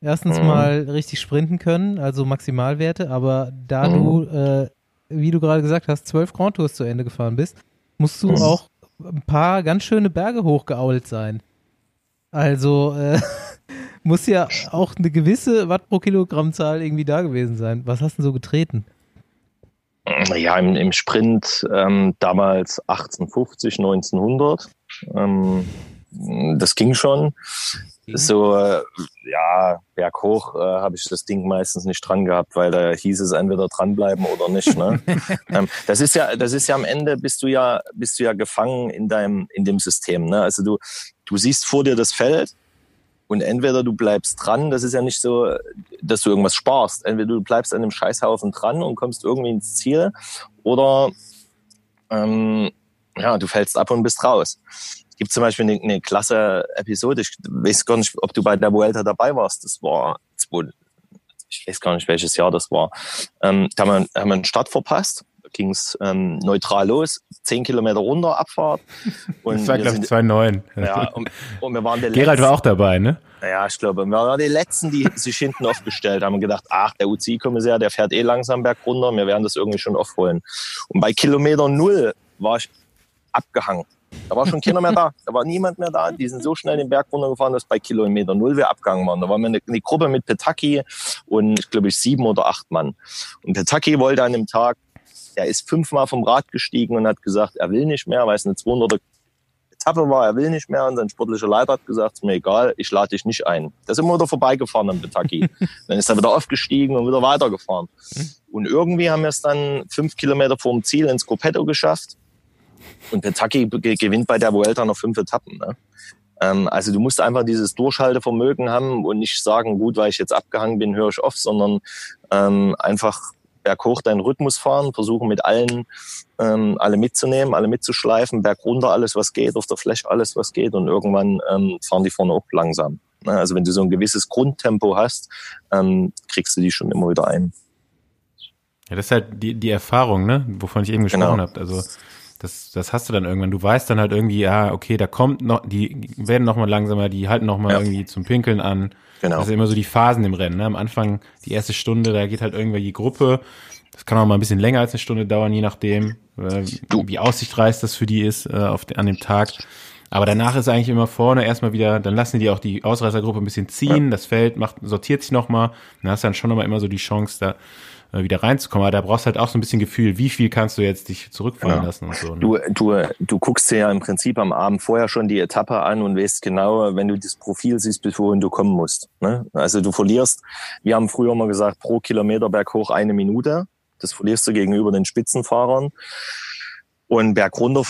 Erstens mal richtig sprinten können, also Maximalwerte, aber da du, wie du gerade gesagt hast, 12 Grand Tours zu Ende gefahren bist, musst du auch ein paar ganz schöne Berge hochgeault sein. Also muss ja auch eine gewisse Watt pro Kilogrammzahl irgendwie da gewesen sein. Was hast du denn so getreten? Ja, im Sprint damals 1850, 1900. Das ging schon. So, ja, berghoch habe ich das Ding meistens nicht dran gehabt, weil da hieß es entweder dranbleiben oder nicht, ne? Das ist ja am Ende bist du ja gefangen in dem System, ne? Also du siehst vor dir das Feld und entweder du bleibst dran, das ist ja nicht so, dass du irgendwas sparst. Entweder du bleibst an dem Scheißhaufen dran und kommst irgendwie ins Ziel oder, du fällst ab und bist raus. Es gibt zum Beispiel eine klasse Episode, ich weiß gar nicht, ob du bei der Vuelta dabei warst, das war, ich weiß gar nicht, welches Jahr das war, da haben wir einen Start verpasst, da ging es neutral los, 10 Kilometer runter, Abfahrt. Und das war, glaube ich, 2,9. Ja, und wir waren der Gerald Letzte. War auch dabei, ne? Ja, ich glaube, wir waren die Letzten, die sich hinten aufgestellt haben und gedacht, der UCI-Kommissär, der fährt langsam bergunter, wir werden das irgendwie schon aufholen. Und bei Kilometer 0 war ich abgehangen. Da war schon keiner mehr da, da war niemand mehr da. Die sind so schnell den Berg runtergefahren, dass bei Kilometer 0 wir abgegangen waren. Da waren wir eine Gruppe mit Petacchi und ich glaube 7 oder 8 Mann. Und Petacchi wollte an dem Tag, er ist 5-mal vom Rad gestiegen und hat gesagt, er will nicht mehr, weil es eine 200er Etappe war, er will nicht mehr. Und sein sportlicher Leiter hat gesagt, ist mir egal, ich lade dich nicht ein. Da sind wir wieder vorbeigefahren an Petacchi. Dann ist er wieder aufgestiegen und wieder weitergefahren. Und irgendwie haben wir es dann 5 Kilometer vor dem Ziel ins Gruppetto geschafft. Und Petacchi gewinnt bei der Vuelta noch 5 Etappen. Ne? Also du musst einfach dieses Durchhaltevermögen haben und nicht sagen, gut, weil ich jetzt abgehangen bin, höre ich auf, sondern einfach berghoch deinen Rhythmus fahren, versuchen mit allen alle mitzunehmen, alle mitzuschleifen, bergunter alles, was geht, auf der Fläche alles, was geht und irgendwann fahren die vorne auch langsam. Ne? Also wenn du so ein gewisses Grundtempo hast, kriegst du die schon immer wieder ein. Ja, das ist halt die Erfahrung, ne? Wovon ich eben gesprochen habe. Also das hast du dann irgendwann. Du weißt dann halt irgendwie, okay, da kommt noch, die werden nochmal langsamer, die halten nochmal irgendwie zum Pinkeln an. Genau. Das sind immer so die Phasen im Rennen. Ne? Am Anfang, die erste Stunde, da geht halt irgendwelche Gruppe. Das kann auch mal ein bisschen länger als eine Stunde dauern, je nachdem, wie aussichtsreich das für die ist an dem Tag. Aber danach ist eigentlich immer vorne erstmal wieder, dann lassen die auch die Ausreißergruppe ein bisschen ziehen, das Feld sortiert sich nochmal. Dann hast du dann schon nochmal immer so die Chance, da wieder reinzukommen, aber da brauchst du halt auch so ein bisschen Gefühl, wie viel kannst du jetzt dich zurückfallen lassen und so. Ne? Du guckst dir ja im Prinzip am Abend vorher schon die Etappe an und weißt genau, wenn du das Profil siehst, bis wohin du kommen musst. Ne? Also du verlierst, wir haben früher mal gesagt, pro Kilometer berghoch 1 Minute, das verlierst du gegenüber den Spitzenfahrern und bergrunter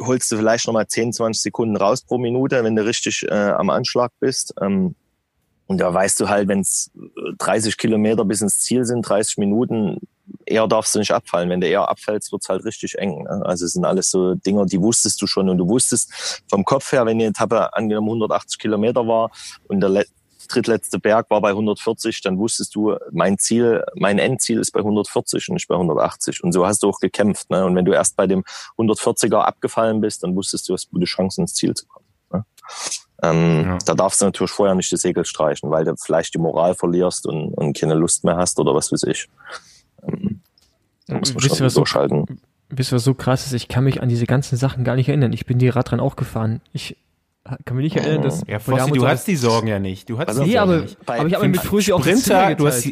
holst du vielleicht nochmal 10, 20 Sekunden raus pro Minute, wenn du richtig am Anschlag bist. Und da weißt du halt, wenn es 30 Kilometer bis ins Ziel sind, 30 Minuten, eher darfst du nicht abfallen. Wenn du eher abfällst, wird es halt richtig eng. Ne? Also es sind alles so Dinger, die wusstest du schon. Und du wusstest vom Kopf her, wenn die Etappe angenommen 180 Kilometer war und der drittletzte Berg war bei 140, dann wusstest du, mein Endziel ist bei 140 und nicht bei 180. Und so hast du auch gekämpft. Ne? Und wenn du erst bei dem 140er abgefallen bist, dann wusstest du, hast gute Chancen ins Ziel zu kommen. Ne? Da darfst du natürlich vorher nicht die Segel streichen, weil du vielleicht die Moral verlierst und keine Lust mehr hast oder was weiß ich. Da muss man schon durchschalten. Wisst ihr, was so krass ist? Ich kann mich an diese ganzen Sachen gar nicht erinnern. Ich bin die Radrennen auch gefahren. Ich kann mich nicht erinnern, dass... Ja, Fossi, du hast die Sorgen ja nicht. Du hast die Sorgen nicht. Aber ich habe mit früher auch Sprinter, du hast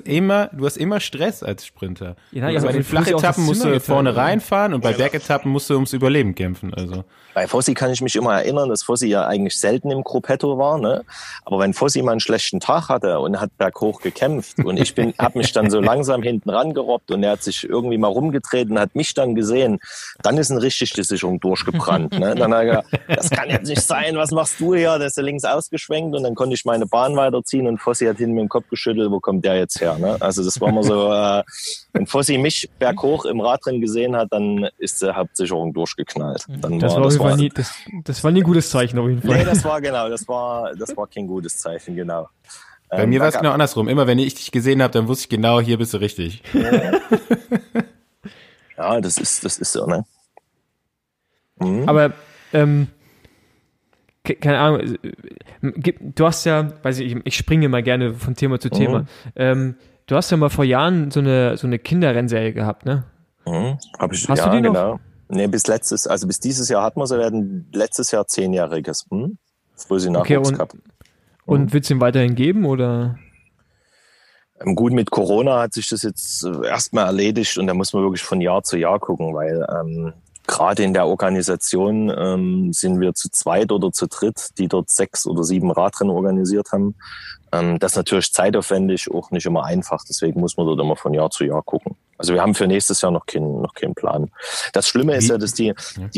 immer Stress als Sprinter. Ja, bei den Flachetappen musst du vorne reinfahren und bei Bergetappen musst du ums Überleben kämpfen. Also. Bei Fossi kann ich mich immer erinnern, dass Fossi ja eigentlich selten im Gruppetto war. Ne? Aber wenn Fossi mal einen schlechten Tag hatte und hat berghoch gekämpft und ich habe mich dann so langsam hinten rangerobbt und er hat sich irgendwie mal rumgetreten und hat mich dann gesehen, dann ist eine richtige Sicherung durchgebrannt. Ne? Dann hat er gesagt, das kann jetzt nicht sein, was man machst du hier, der ist ja links ausgeschwenkt und dann konnte ich meine Bahn weiterziehen und Fossi hat hinten mit dem Kopf geschüttelt, wo kommt der jetzt her? Ne? Also das war mal so, wenn Fossi mich berghoch im Radrennen gesehen hat, dann ist die Hauptsicherung durchgeknallt. Dann das war nie ein gutes Zeichen auf jeden Fall. Nee, das war kein gutes Zeichen, genau. Bei mir war es genau andersrum. Immer wenn ich dich gesehen habe, dann wusste ich genau, hier bist du richtig. Ja, das ist so, ne? Mhm. Aber, keine Ahnung, du hast ja, weiß ich, ich springe immer gerne von Thema zu Thema. Mhm. Du hast ja mal vor Jahren so eine Kinderrennserie gehabt, ne? Mhm. Hab ich, hast ja, du die noch? Genau. Nee, bis dieses Jahr hatten wir sie, werden letztes Jahr 10-jähriges. Hm? Frühsinn-Nachwuchs-Cup. Und wird es ihm weiterhin geben, oder? Gut, mit Corona hat sich das jetzt erstmal erledigt und da muss man wirklich von Jahr zu Jahr gucken, weil gerade in der Organisation sind wir zu zweit oder zu dritt, die dort 6 oder 7 Radrennen organisiert haben. Das ist natürlich zeitaufwendig, auch nicht immer einfach. Deswegen muss man dort immer von Jahr zu Jahr gucken. Also wir haben für nächstes Jahr noch keinen Plan. Das Schlimme ist ja, dass die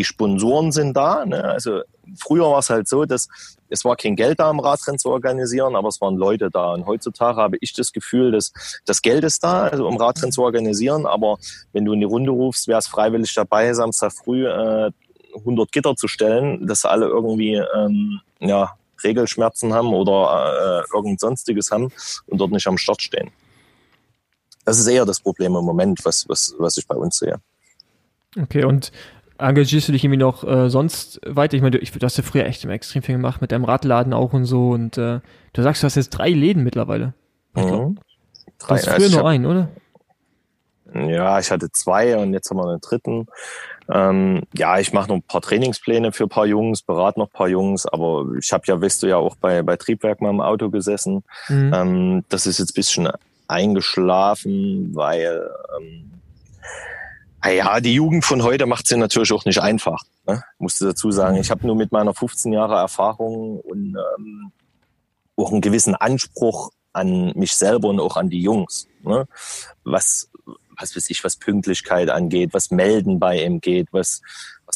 Sponsoren sind da. Ne? Also früher war es halt so, dass es war kein Geld da, um Radrennen zu organisieren, aber es waren Leute da. Und heutzutage habe ich das Gefühl, dass das Geld ist da, also um Radrennen zu organisieren. Aber wenn du in die Runde rufst, wär's freiwillig dabei, Samstag früh 100 Gitter zu stellen, dass alle irgendwie Regelschmerzen haben oder irgend Sonstiges haben und dort nicht am Start stehen. Das ist eher das Problem im Moment, was ich bei uns sehe. Okay, und engagierst du dich irgendwie noch sonst weiter? Ich meine, du hast ja früher echt immer extrem viel gemacht, mit deinem Radladen auch und so. Und du sagst, du hast jetzt 3 Läden mittlerweile. Mhm. Du hast früher nur einen, oder? Ja, ich hatte 2 und jetzt haben wir einen 3. Ich mache noch ein paar Trainingspläne für ein paar Jungs, berate noch ein paar Jungs, aber ich habe ja, weißt du ja, auch bei Triebwerk mal im Auto gesessen. Mhm. Das ist jetzt ein bisschen eingeschlafen, weil die Jugend von heute macht es ja natürlich auch nicht einfach. Ne? Musste dazu sagen, ich habe nur mit meiner 15 Jahre Erfahrung und auch einen gewissen Anspruch an mich selber und auch an die Jungs. Ne? Was weiß ich, was Pünktlichkeit angeht, was Melden bei ihm geht, was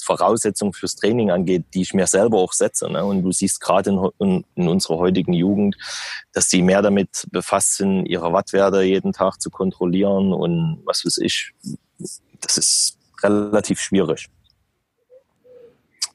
Voraussetzungen fürs Training angeht, die ich mir selber auch setze. Ne? Und du siehst gerade in unserer heutigen Jugend, dass die mehr damit befasst sind, ihre Wattwerte jeden Tag zu kontrollieren und was weiß ich. Das ist relativ schwierig.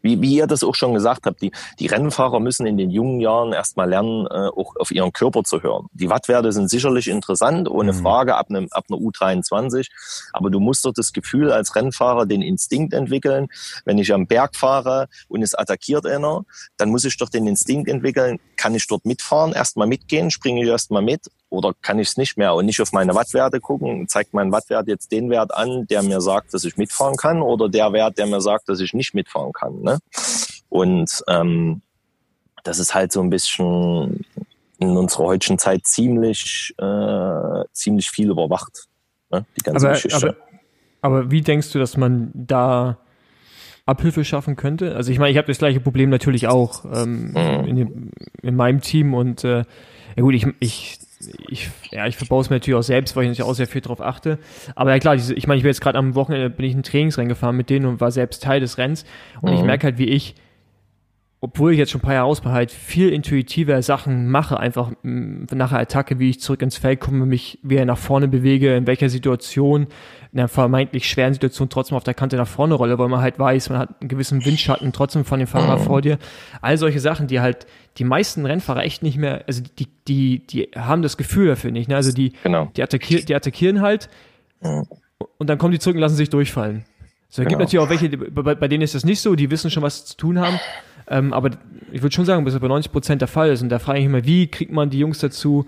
Wie ihr das auch schon gesagt habt, die Rennfahrer müssen in den jungen Jahren erstmal lernen, auch auf ihren Körper zu hören. Die Wattwerte sind sicherlich interessant, ohne Frage, ab einer U23. Aber du musst doch das Gefühl als Rennfahrer, den Instinkt entwickeln. Wenn ich am Berg fahre und es attackiert einer, dann muss ich doch den Instinkt entwickeln, kann ich dort mitfahren, erstmal mitgehen, springe ich erstmal mit oder kann ich es nicht mehr und nicht auf meine Wattwerte gucken, zeigt mein Wattwert jetzt den Wert an, der mir sagt, dass ich mitfahren kann oder der Wert, der mir sagt, dass ich nicht mitfahren kann. Ne? Und das ist halt so ein bisschen in unserer heutigen Zeit ziemlich viel überwacht, ne? Die ganze Geschichte. Aber wie denkst du, dass man da Abhilfe schaffen könnte? Also ich meine, ich habe das gleiche Problem natürlich auch in meinem Team und ich verbaue es mir natürlich auch selbst, weil ich natürlich auch sehr viel drauf achte. Aber ja klar, ich meine, ich bin jetzt gerade am Wochenende, bin ich ein Trainingsrennen gefahren mit denen und war selbst Teil des Rennens. Und ich merke halt, wie ich, obwohl ich jetzt schon ein paar Jahre ausbaue, halt viel intuitiver Sachen mache, einfach nach der Attacke, wie ich zurück ins Feld komme, mich wieder nach vorne bewege, in welcher Situation, in einer vermeintlich schweren Situation trotzdem auf der Kante nach vorne rolle, weil man halt weiß, man hat einen gewissen Windschatten trotzdem von dem Fahrer vor dir. All solche Sachen, die halt die meisten Rennfahrer echt nicht mehr, also die haben das Gefühl dafür nicht, ne? Also die attackieren halt und dann kommen die zurück und lassen sich durchfallen. So, es gibt natürlich auch welche, bei denen ist das nicht so, die wissen schon, was zu tun haben. Aber ich würde schon sagen, dass das bei 90% der Fall ist. Und da frage ich mich immer, wie kriegt man die Jungs dazu,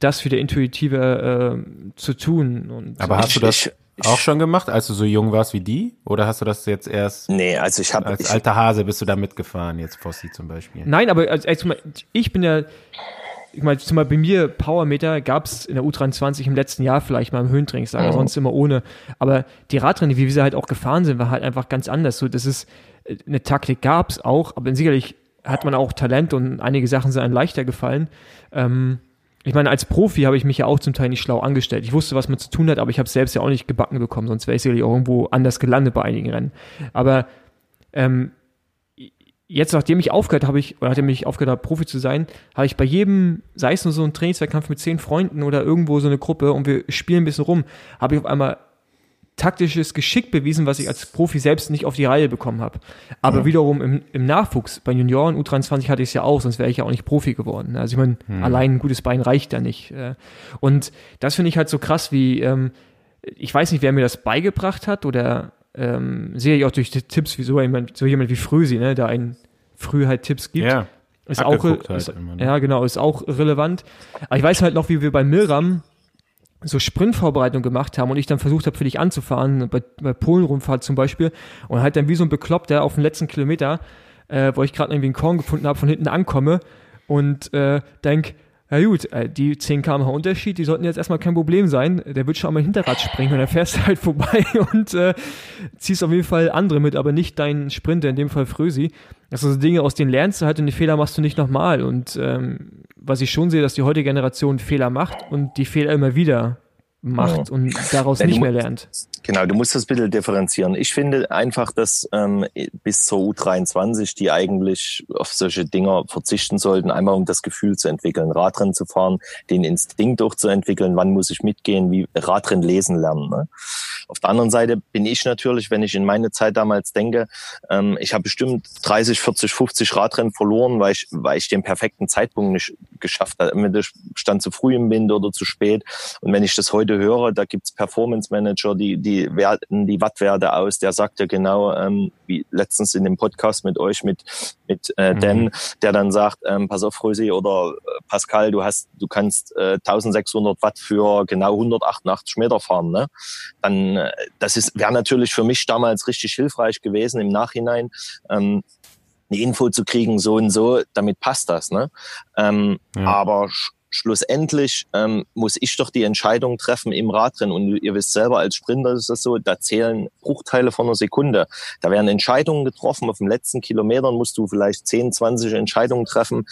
das wieder intuitiver zu tun? Und aber hast du das auch schon gemacht, als du so jung warst wie die? Oder hast du das jetzt erst? Nee, also ich habe als alter Hase bist du da mitgefahren, jetzt Fossi zum Beispiel. Nein, aber zum Beispiel bei mir Powermeter gab es in der U23 im letzten Jahr vielleicht mal im Höhentrainingslager, sonst immer ohne. Aber die Radrennen, wie wir sie halt auch gefahren sind, war halt einfach ganz anders. So, das ist eine Taktik gab es auch, aber sicherlich hat man auch Talent und einige Sachen sind einem leichter gefallen. Ich meine, als Profi habe ich mich ja auch zum Teil nicht schlau angestellt. Ich wusste, was man zu tun hat, aber ich habe es selbst ja auch nicht gebacken bekommen, sonst wäre ich sicherlich auch irgendwo anders gelandet bei einigen Rennen. Aber jetzt, nachdem ich aufgehört habe, Profi zu sein, habe ich bei jedem, sei es nur so ein Trainingswettkampf mit 10 Freunden oder irgendwo so eine Gruppe und wir spielen ein bisschen rum, habe ich auf einmal taktisches Geschick bewiesen, was ich als Profi selbst nicht auf die Reihe bekommen habe. Aber wiederum im Nachwuchs, bei Junioren, U23 hatte ich es ja auch, sonst wäre ich ja auch nicht Profi geworden. Also ich meine, allein ein gutes Bein reicht da nicht. Und das finde ich halt so krass, wie, ich weiß nicht, wer mir das beigebracht hat oder sehe ich auch durch Tipps, wie so jemand wie Frösi, ne, da einen früh halt Tipps gibt. Ja, ist auch ist auch relevant. Aber ich weiß halt noch, wie wir bei Milram so Sprintvorbereitung gemacht haben und ich dann versucht habe, für dich anzufahren, bei Polen-Rundfahrt zum Beispiel, und halt dann wie so ein Bekloppter auf den letzten Kilometer, wo ich gerade irgendwie einen Korn gefunden habe, von hinten ankomme und denke, na gut, die 10 km/h Unterschied, die sollten jetzt erstmal kein Problem sein, der wird schon einmal Hinterrad springen und dann fährst du halt vorbei und ziehst auf jeden Fall andere mit, aber nicht deinen Sprinter, in dem Fall Frösi. Das sind so Dinge, aus denen lernst du halt und die Fehler machst du nicht nochmal, und was ich schon sehe, dass die heutige Generation Fehler macht und die Fehler immer wieder macht und daraus nicht mehr lernt. Genau, du musst das ein bisschen differenzieren. Ich finde einfach, dass bis zur U23, die eigentlich auf solche Dinger verzichten sollten, einmal um das Gefühl zu entwickeln, Radrennen zu fahren, den Instinkt auch zu entwickeln, wann muss ich mitgehen, wie Radrennen lesen lernen. Ne? Auf der anderen Seite bin ich natürlich, wenn ich in meine Zeit damals denke, ich habe bestimmt 30, 40, 50 Radrennen verloren, weil ich den perfekten Zeitpunkt nicht geschafft habe. Entweder stand zu früh im Wind oder zu spät. Und wenn ich das heute höre, da gibt's Performance Manager, die werten die Wattwerte aus. Der sagt ja genau, wie letztens in dem Podcast mit euch, mit Dan, der dann sagt, pass auf, Rösi oder Pascal, du kannst 1600 Watt für genau 188 Meter fahren. Ne? Dann, wäre natürlich für mich damals richtig hilfreich gewesen, im Nachhinein eine Info zu kriegen, so und so, damit passt das. Ne? Aber schlussendlich muss ich doch die Entscheidung treffen im Radrennen. Und ihr wisst selber, als Sprinter ist das so, da zählen Bruchteile von einer Sekunde. Da werden Entscheidungen getroffen. Auf dem letzten Kilometer musst du vielleicht 10, 20 Entscheidungen treffen.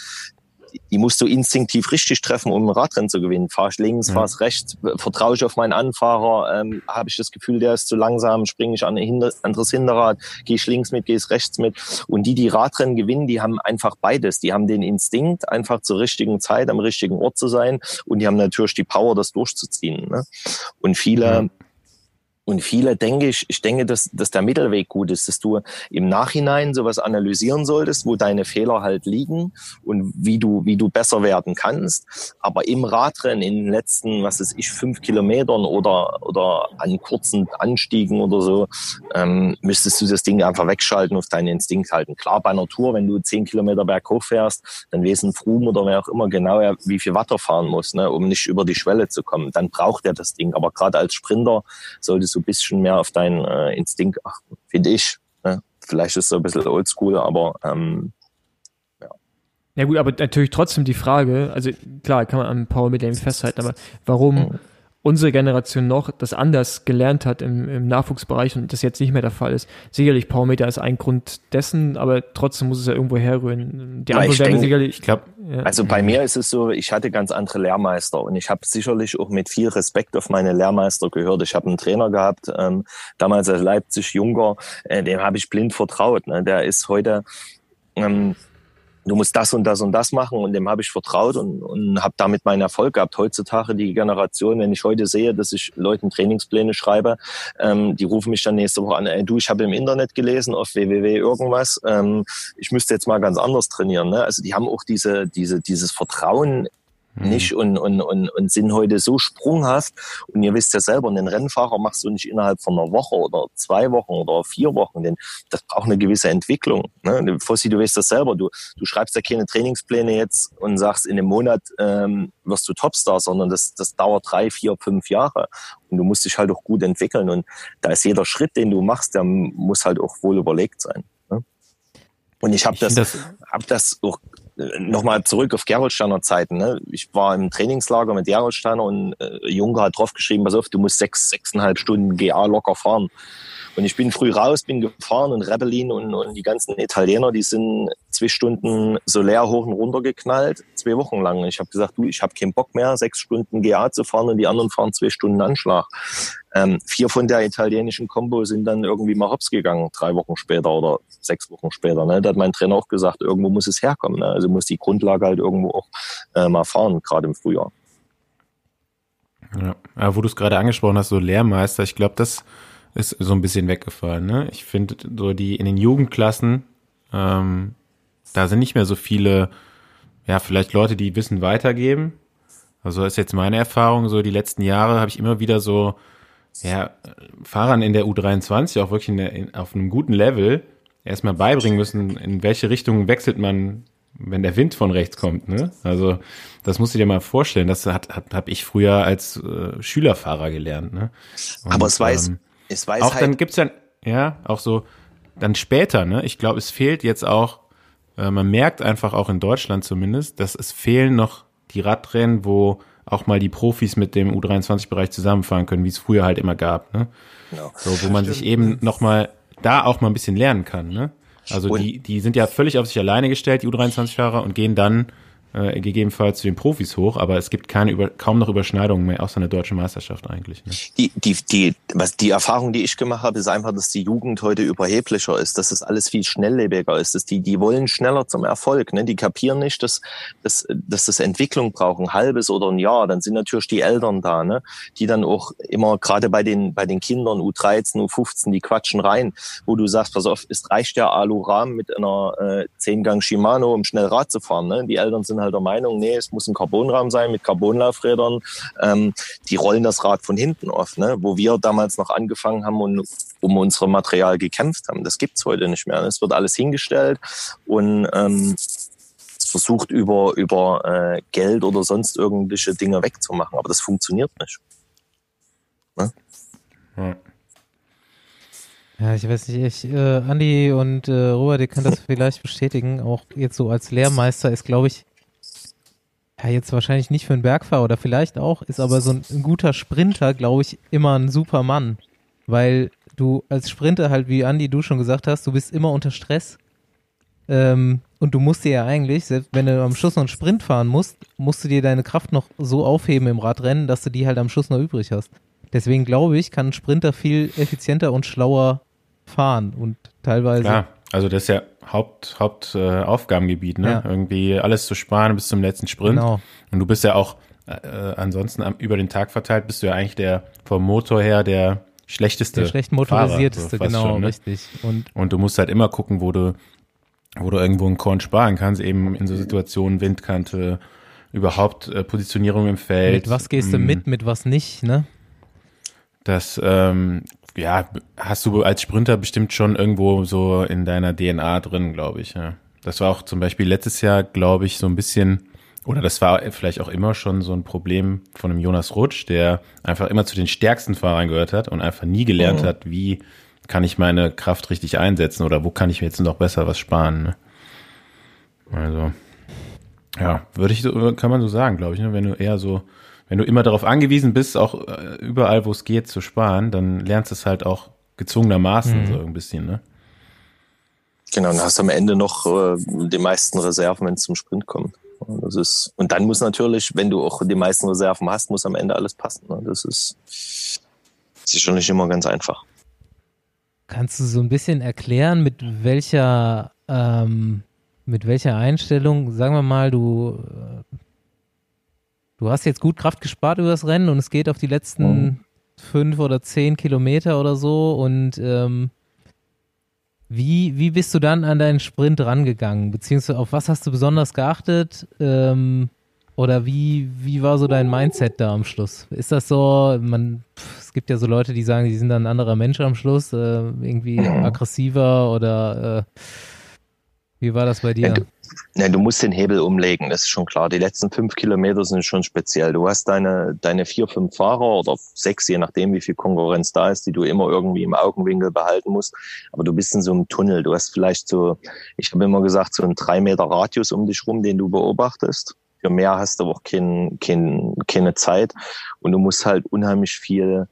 Die musst du instinktiv richtig treffen, um ein Radrennen zu gewinnen. Fahre ich links, fahre ich rechts, vertraue ich auf meinen Anfahrer, habe ich das Gefühl, der ist zu langsam, springe ich an ein anderes Hinterrad, gehe ich links mit, gehe ich rechts mit. Und die Radrennen gewinnen, die haben einfach beides. Die haben den Instinkt, einfach zur richtigen Zeit am richtigen Ort zu sein, und die haben natürlich die Power, das durchzuziehen. Ne? Und viele denke ich, dass der Mittelweg gut ist, dass du im Nachhinein sowas analysieren solltest, wo deine Fehler halt liegen und wie du besser werden kannst. Aber im Radrennen in den letzten, 5 Kilometern oder an kurzen Anstiegen oder so, müsstest du das Ding einfach wegschalten, auf deinen Instinkt halten. Klar, bei einer Tour, wenn du 10 Kilometer berghoch fährst, dann weiß ein Froome oder wer auch immer genau, wie viel Watt er fahren muss, ne, um nicht über die Schwelle zu kommen. Dann braucht er das Ding. Aber gerade als Sprinter solltest so ein bisschen mehr auf deinen Instinkt achten, finde ich. Ne? Vielleicht ist es ein bisschen oldschool, aber Ja gut, aber natürlich trotzdem die Frage, also klar, kann man an Paul mit dem festhalten, aber warum unsere Generation noch das anders gelernt hat im Nachwuchsbereich und das jetzt nicht mehr der Fall ist. Sicherlich Power Meter ist ein Grund dessen, aber trotzdem muss es ja irgendwo herrühren. Die anderen werden sicherlich... Ich glaub, also bei mir ist es so, ich hatte ganz andere Lehrmeister und ich habe sicherlich auch mit viel Respekt auf meine Lehrmeister gehört. Ich habe einen Trainer gehabt, damals als Leipzig-Junker, dem habe ich blind vertraut. Ne? Der ist heute... du musst das und das und das machen, und dem habe ich vertraut und habe damit meinen Erfolg gehabt. Heutzutage die Generation, wenn ich heute sehe, dass ich Leuten Trainingspläne schreibe, die rufen mich dann nächste Woche an, ich habe im Internet gelesen, auf www irgendwas, ich müsste jetzt mal ganz anders trainieren. Ne? Also die haben auch dieses Vertrauen nicht und sind heute so sprunghaft. Und ihr wisst ja selber, einen Rennfahrer machst du nicht innerhalb von einer Woche oder 2 Wochen oder 4 Wochen, denn das braucht eine gewisse Entwicklung. Ne? Fossi, du weißt das selber, du schreibst ja keine Trainingspläne jetzt und sagst, in einem Monat wirst du Topstar, sondern das dauert 3, 4, 5 Jahre. Und du musst dich halt auch gut entwickeln. Und da ist jeder Schritt, den du machst, der muss halt auch wohl überlegt sein. Ne? Und ich hab das auch nochmal zurück auf Gerolsteiner Zeiten. Ne? Ich war im Trainingslager mit Gerolsteiner und Juncker hat draufgeschrieben, pass auf, du musst 6,5 Stunden GA locker fahren. Und ich bin früh raus, bin gefahren und Rebellin und die ganzen Italiener, die sind 2 Stunden Soler hoch und runter geknallt, 2 Wochen lang. Und ich habe gesagt, du, ich habe keinen Bock mehr, 6 Stunden GA zu fahren und die anderen fahren 2 Stunden Anschlag. 4 von der italienischen Combo sind dann irgendwie mal hops gegangen, 3 Wochen später oder 6 Wochen später. Ne? Da hat mein Trainer auch gesagt, irgendwo muss es herkommen. Ne? Also muss die Grundlage halt irgendwo auch mal fahren, gerade im Frühjahr. Ja, aber wo du es gerade angesprochen hast, so Lehrmeister, ich glaube, das ist so ein bisschen weggefallen. Ne? Ich finde, so die in den Jugendklassen, da sind nicht mehr so viele, ja, vielleicht Leute, die Wissen weitergeben. Also ist jetzt meine Erfahrung, so die letzten Jahre habe ich immer wieder so, ja, Fahrern in der U23 auch wirklich auf einem guten Level erstmal beibringen müssen, in welche Richtung wechselt man, wenn der Wind von rechts kommt, ne? Also das musst du dir mal vorstellen. Das habe ich früher als Schülerfahrer gelernt, ne? Und, aber es weiß auch halt dann gibt's dann ja auch so dann später, ne? Ich glaube, es fehlt jetzt auch. Man merkt einfach auch in Deutschland zumindest, dass es fehlen noch die Radrennen, wo auch mal die Profis mit dem U23-Bereich zusammenfahren können, wie es früher halt immer gab, ne? Genau. So, wo man sich eben nochmal, da auch mal ein bisschen lernen kann, ne? Also und die sind ja völlig auf sich alleine gestellt, die U23-Fahrer, und gehen dann gegebenenfalls zu den Profis hoch, aber es gibt kaum noch Überschneidungen mehr, außer in der deutschen Meisterschaft eigentlich. Ne? Die Erfahrung, die ich gemacht habe, ist einfach, dass die Jugend heute überheblicher ist, dass das alles viel schnelllebiger ist, dass die wollen schneller zum Erfolg, ne? Die kapieren nicht, dass das Entwicklung braucht, ein halbes oder ein Jahr, dann sind natürlich die Eltern da, ne? Die dann auch immer, gerade bei den Kindern, U13, U15, die quatschen rein, wo du sagst, pass auf, es reicht ja Alurahmen mit einer 10-Gang Shimano, um schnell Rad zu fahren, ne? Die Eltern sind halt der Meinung, nee, es muss ein Carbonrahmen sein mit Carbonlaufrädern. Die rollen das Rad von hinten auf, ne? Wo wir damals noch angefangen haben und um unser Material gekämpft haben. Das gibt es heute nicht mehr. Es wird alles hingestellt und es versucht über Geld oder sonst irgendwelche Dinge wegzumachen. Aber das funktioniert nicht. Ne? Ja. Ja, ich weiß nicht, Andi und Robert, ihr könnt das vielleicht bestätigen, auch jetzt so als Lehrmeister ist, glaube ich, ja, jetzt wahrscheinlich nicht für einen Bergfahrer oder vielleicht auch, ist aber so ein guter Sprinter, glaube ich, immer ein super Mann, weil du als Sprinter halt, wie Andi, du schon gesagt hast, du bist immer unter Stress und du musst dir ja eigentlich, selbst wenn du am Schluss noch einen Sprint fahren musst, musst du dir deine Kraft noch so aufheben im Radrennen, dass du die halt am Schluss noch übrig hast. Deswegen glaube ich, kann ein Sprinter viel effizienter und schlauer fahren und teilweise. Klar, also das ist ja Hauptaufgabengebiet, ne? Ja. Irgendwie alles zu sparen bis zum letzten Sprint. Genau. Und du bist ja auch ansonsten über den Tag verteilt, bist du ja eigentlich vom Motor her der schlechteste. Der schlecht motorisierteste, Fahrer, so genau, schon, ne? Richtig. Und du musst halt immer gucken, wo du irgendwo einen Korn sparen kannst, eben in so Situationen, Windkante, überhaupt Positionierung im Feld. Mit was gehst du mit was nicht, ne? Das, ja, hast du als Sprinter bestimmt schon irgendwo so in deiner DNA drin, glaube ich. Ja. Das war auch zum Beispiel letztes Jahr, glaube ich, so ein bisschen, oder das war vielleicht auch immer schon so ein Problem von dem Jonas Rutsch, der einfach immer zu den stärksten Fahrern gehört hat und einfach nie gelernt hat, wie kann ich meine Kraft richtig einsetzen oder wo kann ich mir jetzt noch besser was sparen. Ne? Also, ja, kann man so sagen, glaube ich, ne? Wenn du eher so, wenn du immer darauf angewiesen bist, auch überall, wo es geht, zu sparen, dann lernst du es halt auch gezwungenermaßen so ein bisschen, ne? Genau, und hast am Ende noch die meisten Reserven, wenn es zum Sprint kommt. Und dann muss natürlich, wenn du auch die meisten Reserven hast, muss am Ende alles passen. Ne? Das ist schon nicht immer ganz einfach. Kannst du so ein bisschen erklären, mit welcher Einstellung, sagen wir mal, du hast jetzt gut Kraft gespart über das Rennen und es geht auf die letzten 5 oder 10 Kilometer oder so und wie bist du dann an deinen Sprint rangegangen? Beziehungsweise auf was hast du besonders geachtet? Oder wie war so dein Mindset da am Schluss? Ist das so, es gibt ja so Leute, die sagen, die sind dann ein anderer Mensch am Schluss, irgendwie aggressiver oder wie war das bei dir? Nein, du musst den Hebel umlegen, das ist schon klar. Die letzten 5 Kilometer sind schon speziell. Du hast deine 4, 5 Fahrer oder 6, je nachdem, wie viel Konkurrenz da ist, die du immer irgendwie im Augenwinkel behalten musst. Aber du bist in so einem Tunnel. Du hast vielleicht so, ich habe immer gesagt, so einen 3 Meter Radius um dich rum, den du beobachtest. Für mehr hast du aber auch keine Zeit. Und du musst halt unheimlich viel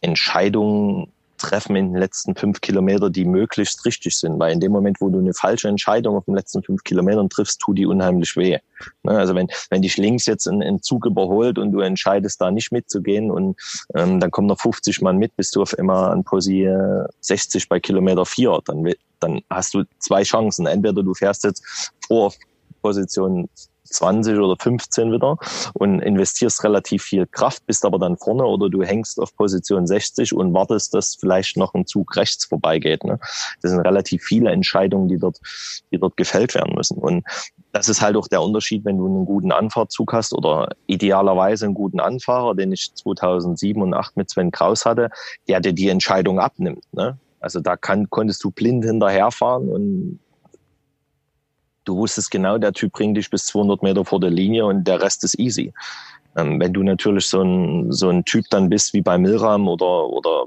Entscheidungen treffen in den letzten 5 Kilometern, die möglichst richtig sind. Weil in dem Moment, wo du eine falsche Entscheidung auf den letzten 5 Kilometern triffst, tut die unheimlich weh. Also wenn dich links jetzt ein Zug überholt und du entscheidest, da nicht mitzugehen und dann kommen noch 50 Mann mit, bist du auf immer an Posi 60 bei Kilometer 4. Dann hast du 2 Chancen. Entweder du fährst jetzt vor auf Position 20 oder 15 wieder und investierst relativ viel Kraft, bist aber dann vorne, oder du hängst auf Position 60 und wartest, dass vielleicht noch ein Zug rechts vorbeigeht. Ne? Das sind relativ viele Entscheidungen, die dort gefällt werden müssen. Und das ist halt auch der Unterschied, wenn du einen guten Anfahrzug hast oder idealerweise einen guten Anfahrer, den ich 2007 und 2008 mit Sven Kraus hatte, der dir die Entscheidung abnimmt. Ne? Also da konntest du blind hinterherfahren und du wusstest genau, der Typ bringt dich bis 200 Meter vor der Linie und der Rest ist easy. Wenn du natürlich so ein Typ dann bist wie bei Milram oder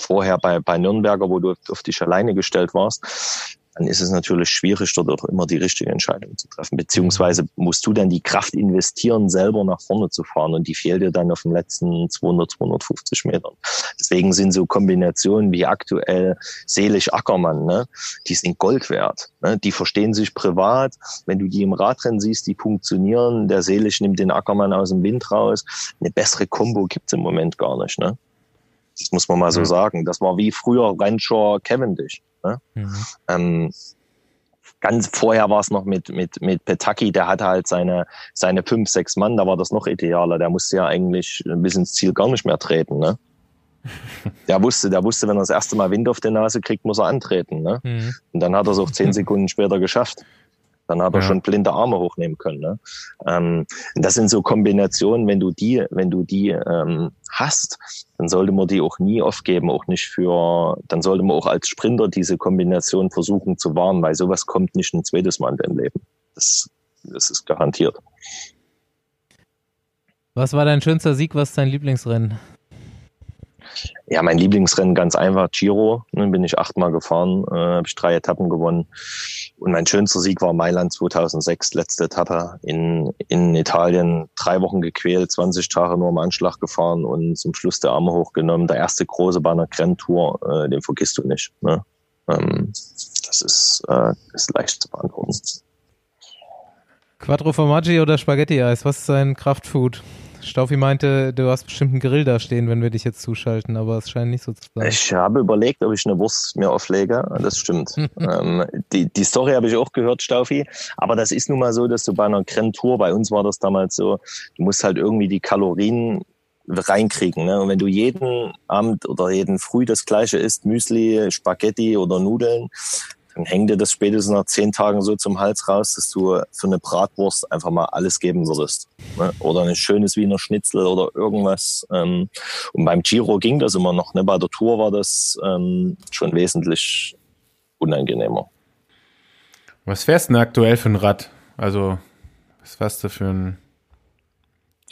vorher bei Nürnberger, wo du auf dich alleine gestellt warst, dann ist es natürlich schwierig, dort auch immer die richtige Entscheidung zu treffen. Beziehungsweise musst du dann die Kraft investieren, selber nach vorne zu fahren, und die fehlt dir dann auf den letzten 200, 250 Metern. Deswegen sind so Kombinationen wie aktuell Selig Ackermann, ne? Die sind Gold wert. Ne? Die verstehen sich privat. Wenn du die im Radrennen siehst, die funktionieren. Der Selig nimmt den Ackermann aus dem Wind raus. Eine bessere Kombo gibt's im Moment gar nicht. Ne? Das muss man mal so sagen. Das war wie früher Rancher Kevin Dich. Ne? Mhm. Ganz vorher war es noch mit Petacchi, der hatte halt seine 5, 6 Mann, da war das noch idealer, der musste ja eigentlich bis ins Ziel gar nicht mehr treten, ne? Der wusste, wenn er das erste Mal Wind auf der Nase kriegt, muss er antreten, ne? Mhm. Und dann hat er es auch 10 Sekunden später geschafft. Dann hat er schon blinde Arme hochnehmen können. Ne? Das sind so Kombinationen, wenn du die hast, dann sollte man die auch nie aufgeben, auch nicht für, dann sollte man auch als Sprinter diese Kombination versuchen zu wahren, weil sowas kommt nicht ein zweites Mal in deinem Leben. Das ist garantiert. Was war dein schönster Sieg, was ist dein Lieblingsrennen? Ja, mein Lieblingsrennen ganz einfach, Giro. Dann bin ich 8-mal gefahren, habe ich 3 Etappen gewonnen. Und mein schönster Sieg war Mailand 2006, letzte Etappe in Italien. 3 Wochen gequält, 20 Tage nur im Anschlag gefahren und zum Schluss die Arme hochgenommen. Der erste große bei einer Grand Tour, den vergisst du nicht. Ne? Das ist leicht zu beantworten. Quattro Formaggi oder Spaghetti-Eis, was ist dein Kraftfood? Staufi meinte, du hast bestimmt einen Grill da stehen, wenn wir dich jetzt zuschalten, aber es scheint nicht so zu sein. Ich habe überlegt, ob ich eine Wurst mir auflege, das stimmt. Die Story habe ich auch gehört, Staufi, aber das ist nun mal so, dass du bei einer Grand Tour, bei uns war das damals so, du musst halt irgendwie die Kalorien reinkriegen. Ne? Und wenn du jeden Abend oder jeden Früh das Gleiche isst, Müsli, Spaghetti oder Nudeln, dann hängt dir das spätestens nach 10 Tagen so zum Hals raus, dass du für eine Bratwurst einfach mal alles geben würdest. Ne? Oder ein schönes Wiener Schnitzel oder irgendwas. Und beim Giro ging das immer noch. Ne? Bei der Tour war das schon wesentlich unangenehmer. Was fährst du denn aktuell für ein Rad? Also, was fährst du für ein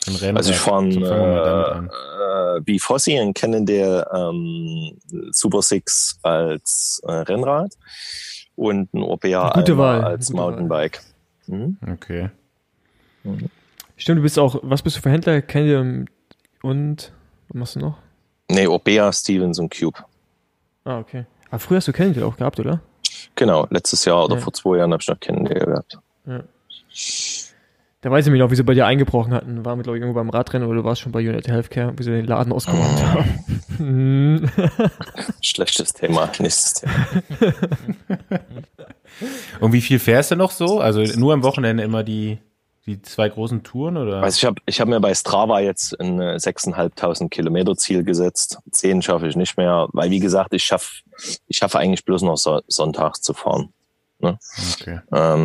Rennrad? Also ich fahre wie Fossi, ein Cannondale Super Six als Rennrad. Und ein Orbea als Mountainbike. Mhm. Okay. Mhm. Stimmt, du bist auch, was bist du für Händler? Canyon und, was machst du noch? Nee, Orbea, Stevens und Cube. Ah, okay. Aber früher hast du Canyon auch gehabt, oder? Genau, letztes Jahr oder vor 2 Jahren habe ich noch Canyon gehabt. Ja. Da weiß ich mich noch, wie sie bei dir eingebrochen hatten. War mit, glaube ich, irgendwo beim Radrennen oder du warst schon bei United Healthcare, wie sie den Laden ausgeräumt haben. Schlechtes Thema, nächstes Thema. Und wie viel fährst du noch so? Also nur am Wochenende immer die 2 großen Touren? Oder? Also ich hab mir bei Strava jetzt ein 6.500 Kilometer Ziel gesetzt. 10 schaffe ich nicht mehr, weil wie gesagt, ich schaffe eigentlich bloß noch sonntags zu fahren. Ne? Okay.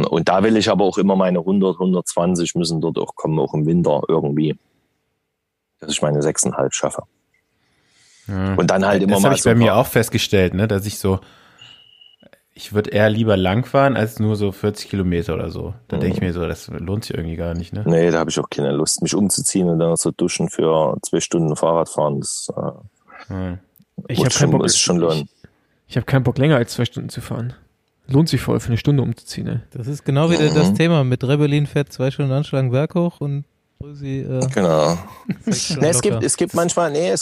Und da will ich aber auch immer meine 100, 120 müssen dort auch kommen, auch im Winter irgendwie, dass ich meine 6.5 schaffe. Ja. Und dann halt immer das mal. Das habe ich bei mir auch festgestellt, ne? Dass ich würde eher lieber lang fahren als nur so 40 Kilometer oder so. Da denke ich mir so, das lohnt sich irgendwie gar nicht. Ne? Nee, da habe ich auch keine Lust, mich umzuziehen und dann so duschen für 2 Stunden Fahrrad fahren. Das muss schon lohnen. Ich habe keinen Bock, länger als 2 Stunden zu fahren. Lohnt sich voll, für eine Stunde umzuziehen. Ne? Das ist genau wieder das Thema. Mit Rebellin fährt 2 Stunden Anschlag berghoch und obwohl sie... Genau. Es gibt manchmal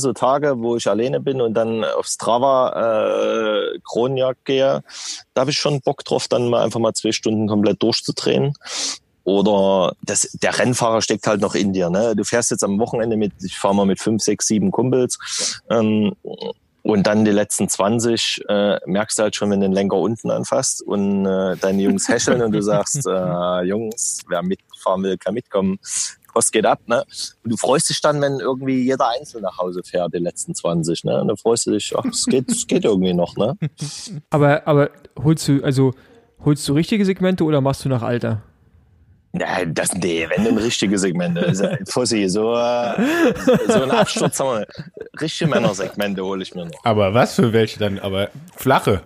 so Tage, wo ich alleine bin und dann auf Strava Kronjagd gehe. Da habe ich schon Bock drauf, dann mal einfach mal 2 Stunden komplett durchzudrehen. Oder der Rennfahrer steckt halt noch in dir. Ne? Du fährst jetzt am Wochenende ich fahre mal mit 5, 6, 7 Kumpels. Und dann die letzten 20 merkst du halt schon, wenn du den Lenker unten anfasst und deine Jungs häscheln und du sagst, Jungs, wer mitfahren will, kann mitkommen. Kost geht ab, ne? Und du freust dich dann, wenn irgendwie jeder einzeln nach Hause fährt, die letzten 20, ne? Und dann freust du dich, ach, es geht irgendwie noch, ne? Aber holst du richtige Segmente oder machst du nach Alter? Nein, wenn ein richtiges Segment ist. Fossi, so ein Absturz haben wir. Richtige Männersegmente hole ich mir noch. Aber was für welche dann? Aber flache.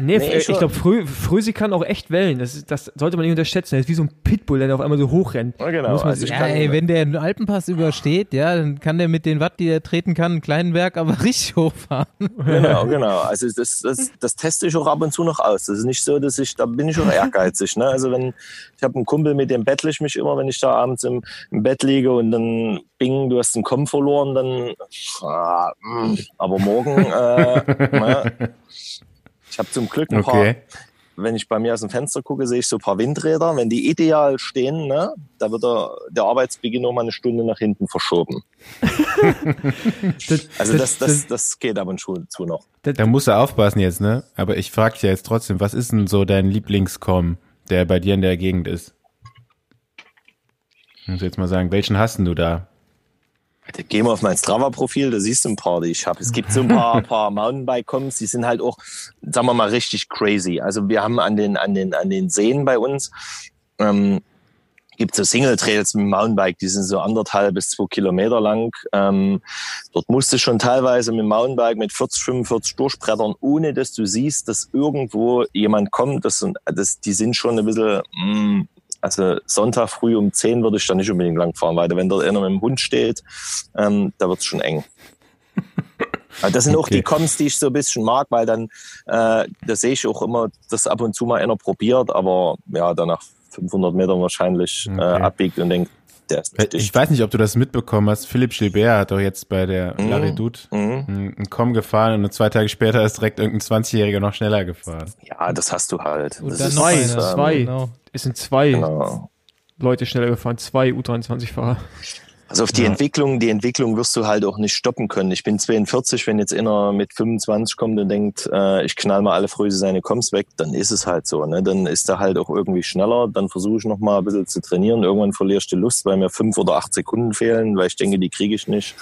Nee, ich glaube, Frösi kann auch echt wellen. Das sollte man nicht unterschätzen. Er ist wie so ein Pitbull, der auf einmal so hochrennt. Ja, genau. Wenn der einen Alpenpass übersteht, ja, dann kann der mit den Watt, die er treten kann, einen kleinen Berg aber richtig hochfahren. Genau. Also das teste ich auch ab und zu noch aus. Das ist nicht so, da bin ich auch ehrgeizig. Ne? Also ich habe einen Kumpel, mit dem bettle ich mich immer, wenn ich da abends im Bett liege und dann bing, du hast den Komm verloren, dann aber morgen, naja. Ich habe zum Glück ein paar, wenn ich bei mir aus dem Fenster gucke, sehe ich so ein paar Windräder. Wenn die ideal stehen, ne, da wird der Arbeitsbeginn nochmal 1 Stunde nach hinten verschoben. Das geht ab und zu noch. Da musst du aufpassen jetzt, ne? Aber ich frage dich ja jetzt trotzdem, was ist denn so dein Lieblingskomm, der bei dir in der Gegend ist? Ich muss jetzt mal sagen, welchen hast denn du da? Geh mal auf mein Strava-Profil, da siehst du ein paar, die ich habe. Es gibt so ein paar Mountainbike-Coms, die sind halt auch, sagen wir mal, richtig crazy. Also wir haben an den Seen bei uns, gibt so Single-Trails mit dem Mountainbike, die sind so 1,5 bis 2 Kilometer lang. Dort musst du schon teilweise mit dem Mountainbike mit 40, 45 durchbrettern, ohne dass du siehst, dass irgendwo jemand kommt. Die sind schon ein bisschen... Also Sonntag früh um 10 würde ich da nicht unbedingt langfahren, weil wenn dort einer mit dem Hund steht, da wird es schon eng. Aber das sind auch die Comms, die ich so ein bisschen mag, weil dann, da sehe ich auch immer, dass ab und zu mal einer probiert, aber ja, danach 500 Metern wahrscheinlich abbiegt und denkt, der ist nicht dicht. Ich weiß nicht, ob du das mitbekommen hast, Philipp Gilbert hat doch jetzt bei der Laridut einen Komm gefahren und 2 Tage später ist direkt irgendein 20-Jähriger noch schneller gefahren. Ja, das hast du halt. Und das ist zwei. Es sind 2 Leute schneller gefahren, 2 U23-Fahrer. Also auf die Entwicklung wirst du halt auch nicht stoppen können. Ich bin 42, wenn jetzt einer mit 25 kommt und denkt, ich knall mal alle Fröse seine Komms weg, dann ist es halt so. Ne? Dann ist er halt auch irgendwie schneller. Dann versuche ich nochmal ein bisschen zu trainieren. Irgendwann verliere ich die Lust, weil mir 5 oder 8 Sekunden fehlen, weil ich denke, die kriege ich nicht.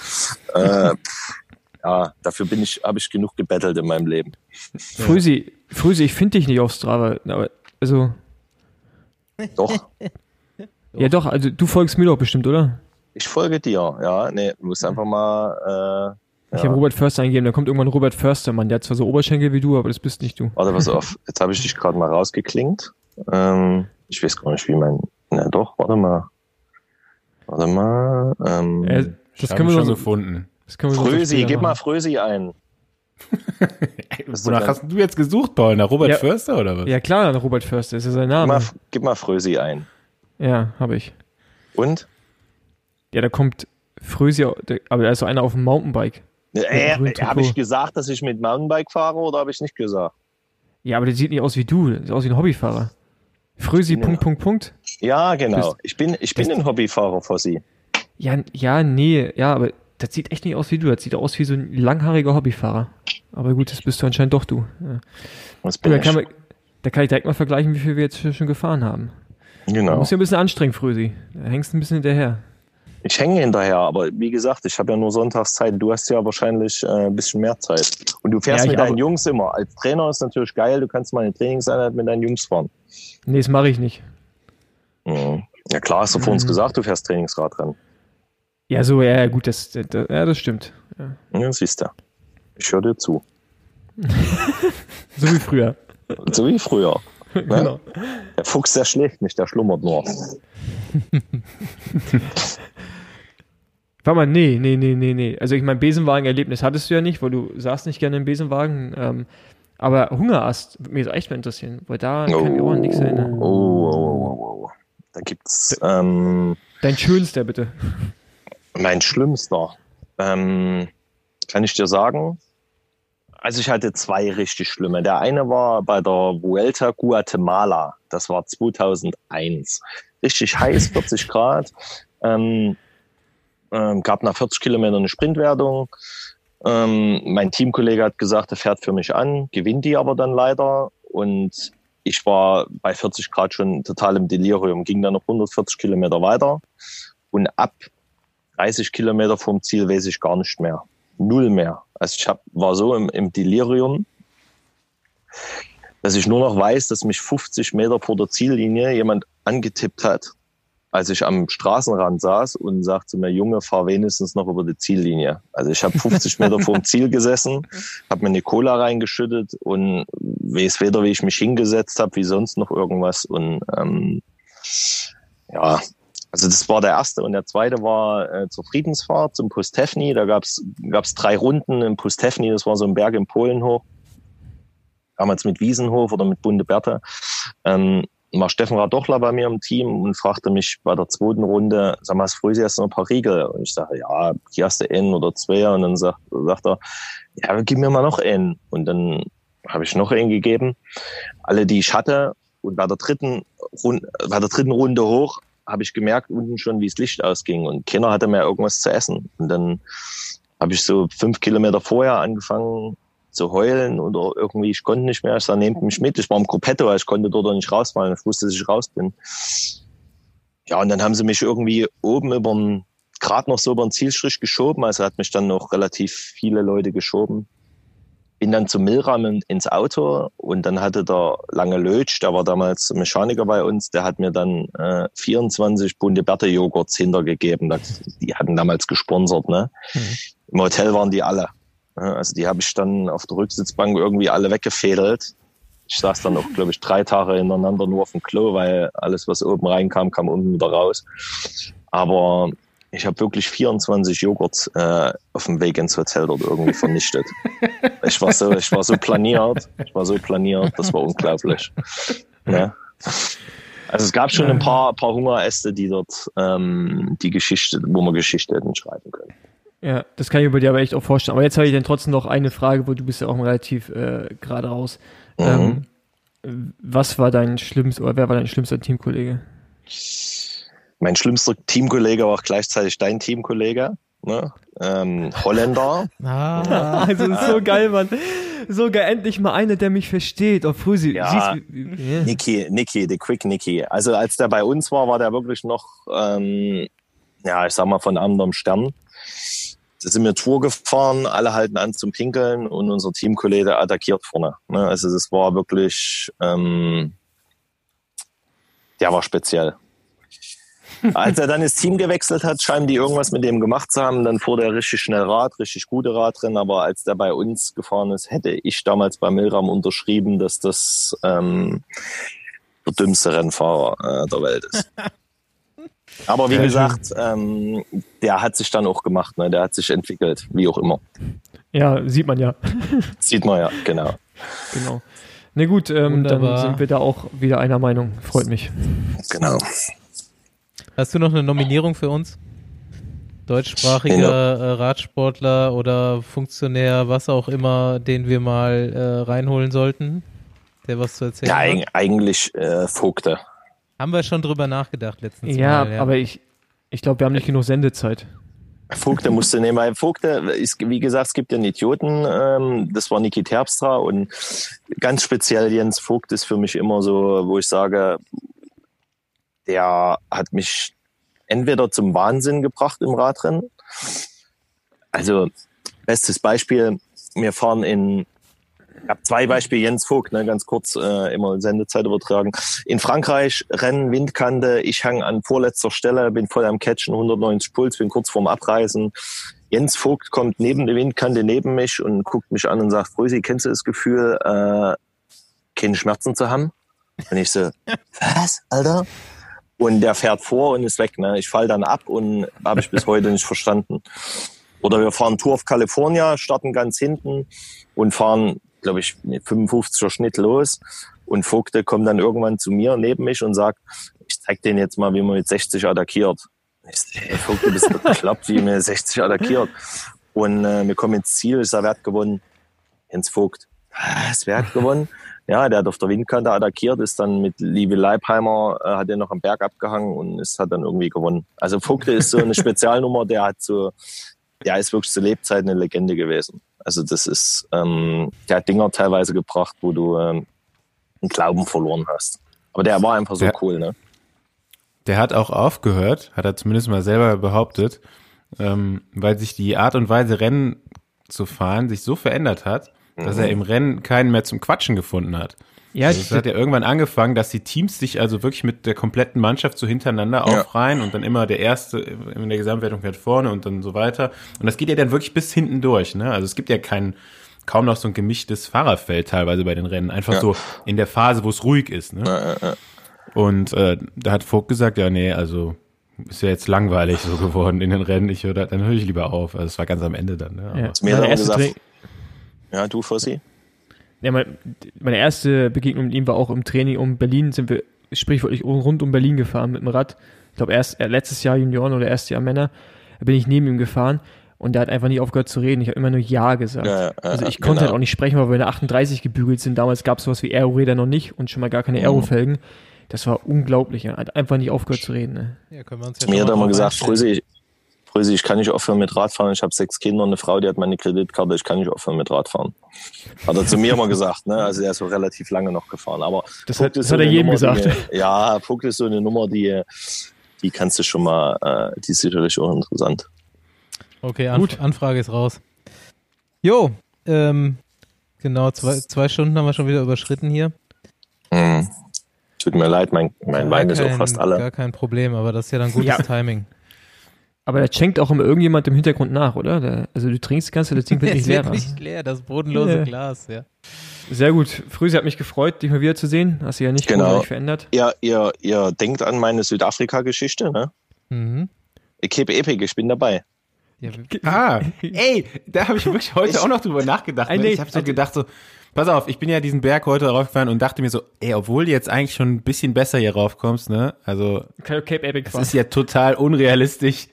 Ja, dafür habe ich genug gebettelt in meinem Leben. Frösi, ich finde dich nicht auf Strava. Aber also... Doch. Ja, doch, also du folgst mir doch bestimmt, oder? Ich folge dir, ja. Nee, du musst einfach mal. Ich habe Robert Förster eingegeben, da kommt irgendwann Robert Förster, Mann. Der hat zwar so Oberschenkel wie du, aber das bist nicht du. Warte, pass auf, jetzt habe ich dich gerade mal rausgeklingt. Ich weiß gar nicht, wie mein. Na doch, warte mal. Das können wir schon gefunden. Frösi, gib mal Frösi ein. Wonach hast du jetzt gesucht, Paul? Nach Robert Förster oder was? Ja klar, nach Robert Förster, ist ja sein Name. Gib mal Frösi ein. Ja, habe ich. Und? Ja, da kommt Frösi, aber da ist so einer auf dem Mountainbike. Habe ich gesagt, dass ich mit Mountainbike fahre oder habe ich nicht gesagt? Ja, aber der sieht nicht aus wie du, der sieht aus wie ein Hobbyfahrer. Frösi, genau. Punkt. Ja, genau. Ich bin ein Hobbyfahrer, Fossi. Ja, aber... Das sieht echt nicht aus wie du, das sieht aus wie so ein langhaariger Hobbyfahrer. Aber gut, das bist du anscheinend doch du. Ja. Da kann ich direkt mal vergleichen, wie viel wir jetzt schon gefahren haben. Genau. Du musst ja ein bisschen anstrengen, Frösi. Da hängst du ein bisschen hinterher. Ich hänge hinterher, aber wie gesagt, ich habe ja nur Sonntagszeit. Du hast ja wahrscheinlich ein bisschen mehr Zeit. Und du fährst mit deinen Jungs immer. Als Trainer ist natürlich geil, du kannst mal eine Trainingseinheit mit deinen Jungs fahren. Nee, das mache ich nicht. Ja klar, hast du vor uns gesagt, du fährst Trainingsradrennen. Ja, so, ja, gut, das stimmt. Ja, siehst du. Ich höre dir zu. So wie früher. So wie früher. Ne? Genau. Der Fuchs, der schläft nicht, der schlummert nur. Warte mal, nee. Also ich mein, Besenwagen-Erlebnis hattest du ja nicht, weil du saßt nicht gerne im Besenwagen. Aber Hungerast würde mich jetzt echt mal interessieren, weil da kann ich auch an nichts erinnern. Da gibt's... Dein schönster, bitte. Mein schlimmster. Kann ich dir sagen? Also ich hatte zwei richtig schlimme. Der eine war bei der Vuelta Guatemala. Das war 2001. Richtig heiß, 40 Grad. Gab nach 40 Kilometern eine Sprintwertung. Mein Teamkollege hat gesagt, er fährt für mich an, gewinnt die aber dann leider. Und ich war bei 40 Grad schon total im Delirium, ging dann noch 140 Kilometer weiter. Und ab 30 Kilometer vom Ziel weiß ich gar nicht mehr. Null mehr. Also ich war so im Delirium, dass ich nur noch weiß, dass mich 50 Meter vor der Ziellinie jemand angetippt hat, als ich am Straßenrand saß und sagte mir, Junge, fahr wenigstens noch über die Ziellinie. Also ich habe 50 Meter vorm Ziel gesessen, habe mir eine Cola reingeschüttet und weiß weder, wie ich mich hingesetzt habe, wie sonst noch irgendwas. Und ja, also das war der erste. Und der zweite war zur Friedensfahrt zum Pustewny. Da gab's 3 Runden im Pustewny. Das war so ein Berg in Polen hoch. Damals mit Wiesenhof oder mit Bunte Berthe. War Steffen Radochler bei mir im Team und fragte mich bei der zweiten Runde, sag mal, hast du jetzt noch ein paar Riegel? Und ich sage, ja, hier hast du einen oder 2. Und dann sagt er, ja, gib mir mal noch einen. Und dann habe ich noch einen gegeben. Alle, die ich hatte. Und bei der dritten Runde hoch habe ich gemerkt, unten schon, wie das Licht ausging. Und keiner hatte mehr irgendwas zu essen. Und dann habe ich so 5 Kilometer vorher angefangen zu heulen oder irgendwie, ich konnte nicht mehr. Ich sage, nehmt mich mit. Ich war im Gruppetto, ich konnte dort nicht rausfallen. Ich wusste, dass ich raus bin. Ja, und dann haben sie mich irgendwie oben gerade noch so über den Zielstrich geschoben. Also hat mich dann noch relativ viele Leute geschoben. Bin dann zu Milram ins Auto und dann hatte der Lange Lötsch, der war damals Mechaniker bei uns, der hat mir dann 24 Bunte Berthe-Joghurts hintergegeben. Die hatten damals gesponsert, ne? Mhm. Im Hotel waren die alle. Also die habe ich dann auf der Rücksitzbank irgendwie alle weggefädelt. Ich saß dann auch, glaube ich, 3 Tage hintereinander nur auf dem Klo, weil alles, was oben reinkam, kam unten wieder raus. Aber ich habe wirklich 24 Joghurts auf dem Weg ins Hotel dort irgendwie vernichtet. Ich war so planiert, das war unglaublich. Ja. Also es gab schon ein paar Hungeräste, die dort wo man Geschichte hätten schreiben können. Ja, das kann ich mir bei dir aber echt auch vorstellen. Aber jetzt habe ich dann trotzdem noch eine Frage, wo du bist ja auch relativ gerade raus. Was war dein schlimmster, oder wer war dein schlimmster Teamkollege? Mein schlimmster Teamkollege war auch gleichzeitig dein Teamkollege, ne? Holländer. Ja. Also so geil, Mann. So geil, endlich mal einer, der mich versteht. Oh, Fusi. Ja, yeah. Nicky, the Quick Nicky. Also als der bei uns war, war der wirklich noch, ich sag mal, von anderem Stern. Da sind wir Tour gefahren, alle halten an zum Pinkeln und unser Teamkollege attackiert vorne. Ne? Also das war wirklich, der war speziell. Als er dann das Team gewechselt hat, scheinen die irgendwas mit dem gemacht zu haben. Dann fuhr der richtig schnell Rad, richtig gute Rad drin. Aber als der bei uns gefahren ist, hätte ich damals bei Milram unterschrieben, dass das der dümmste Rennfahrer der Welt ist. Aber wie gesagt, der hat sich dann auch gemacht. Ne? Der hat sich entwickelt, wie auch immer. Ja, sieht man ja. Sieht man ja, genau. Na gut, dann sind wir da auch wieder einer Meinung. Freut mich. Genau. Hast du noch eine Nominierung für uns? Deutschsprachiger Radsportler oder Funktionär, was auch immer, den wir mal reinholen sollten, der was zu erzählen hat? Ja, eigentlich Vogte. Haben wir schon drüber nachgedacht letztens. Ja, Mal, ja. Aber ich glaube, wir haben nicht genug Sendezeit. Vogte musste nehmen, weil Vogte ist, wie gesagt, es gibt ja einen Idioten, das war Niki Terpstra und ganz speziell Jens Voigt ist für mich immer so, wo ich sage, der hat mich entweder zum Wahnsinn gebracht im Radrennen. Also, bestes Beispiel, wir fahren ich habe 2 Beispiele, Jens Voigt, ne, ganz kurz, immer Sendezeit übertragen. In Frankreich, Rennen, Windkante, ich hang an vorletzter Stelle, bin voll am Catchen, 190 Puls, bin kurz vorm Abreißen. Jens Voigt kommt neben der Windkante neben mich und guckt mich an und sagt, Frösi, kennst du das Gefühl, keine Schmerzen zu haben? Und ich so, was, Alter? Und der fährt vor und ist weg. Ne? Ich falle dann ab und habe ich bis heute nicht verstanden. Oder wir fahren Tour auf California, starten ganz hinten und fahren, glaube ich, mit 55er Schnitt los. Und Vogte kommt dann irgendwann zu mir neben mich und sagt, ich zeig denen jetzt mal, wie man mit 60 attackiert. Ich so, ey, guck, du bist bekloppt, wie mir 60 attackiert. Und wir kommen ins Ziel, ich sage, wer hat gewonnen? Jens Voigt. Was, wer hat gewonnen? Ja, der hat auf der Windkante attackiert, ist dann mit Liebe Leipheimer, hat den noch am Berg abgehangen und hat dann irgendwie gewonnen. Also Voigt ist so eine Spezialnummer, der ist wirklich zu Lebzeiten eine Legende gewesen. Also das ist, der hat Dinger teilweise gebracht, wo du einen Glauben verloren hast. Aber der war einfach so cool, ne? Der hat auch aufgehört, hat er zumindest mal selber behauptet, weil sich die Art und Weise, Rennen zu fahren, sich so verändert hat, dass er im Rennen keinen mehr zum Quatschen gefunden hat. Ja, also das hat ja irgendwann angefangen, dass die Teams sich also wirklich mit der kompletten Mannschaft so hintereinander aufreihen und dann immer der Erste in der Gesamtwertung fährt vorne und dann so weiter. Und das geht ja dann wirklich bis hinten durch, ne? Also es gibt ja kaum noch so ein gemischtes Fahrerfeld teilweise bei den Rennen. Einfach so in der Phase, wo es ruhig ist, ne? Und da hat Vogt gesagt, ja, nee, also ist ja jetzt langweilig so geworden in den Rennen. Dann höre ich lieber auf. Also es war ganz am Ende dann. Ne? Ja, ja, du, Fossi? Ja, meine erste Begegnung mit ihm war auch im Training um Berlin. Sind wir sprichwörtlich rund um Berlin gefahren mit dem Rad. Ich glaube, letztes Jahr Junioren oder erstes Jahr Männer. Da bin ich neben ihm gefahren und der hat einfach nicht aufgehört zu reden. Ich habe immer nur Ja gesagt. Ja, also ich konnte halt auch nicht sprechen, weil wir in der 38 gebügelt sind. Damals gab es sowas wie Aero-Räder noch nicht und schon mal gar keine Aero-Felgen. Das war unglaublich. Er hat einfach nicht aufgehört zu reden. Ne? Ja, können wir uns jetzt mir hat er mal gesagt, Frösi, ich kann nicht aufhören mit Radfahren. Ich habe 6 Kinder und eine Frau, die hat meine Kreditkarte. Ich kann nicht aufhören mit Radfahren. Hat er zu mir mal gesagt. Ne? Also er ist so relativ lange noch gefahren. Aber das hat er jedem gesagt. Vogt ist so eine Nummer, die kannst du schon mal, die ist sicherlich auch interessant. Okay, gut. Anfrage ist raus. Jo, genau, 2 Stunden haben wir schon wieder überschritten hier. Mhm. Tut mir leid, mein Wein ist auch fast alle. Gar kein Problem, aber das ist ja dann gutes Timing. Aber da schenkt auch immer irgendjemand im Hintergrund nach, oder? Also du trinkst das Ganze, das Ding wird nicht leer. Das bodenlose Glas, ja. Sehr gut. Frühsi hat mich gefreut, dich mal wieder zu sehen. Hast du ja nicht großartig verändert. Ja, ihr denkt an meine Südafrika-Geschichte, ne? Mhm. Cape Epic, ich bin dabei. Ja, da habe ich wirklich heute auch noch drüber nachgedacht. Ne? Ich habe so gedacht so, pass auf, ich bin ja diesen Berg heute raufgefahren und dachte mir so, obwohl du jetzt eigentlich schon ein bisschen besser hier raufkommst, ne, also Cape Epic das fahren. Ist ja total unrealistisch,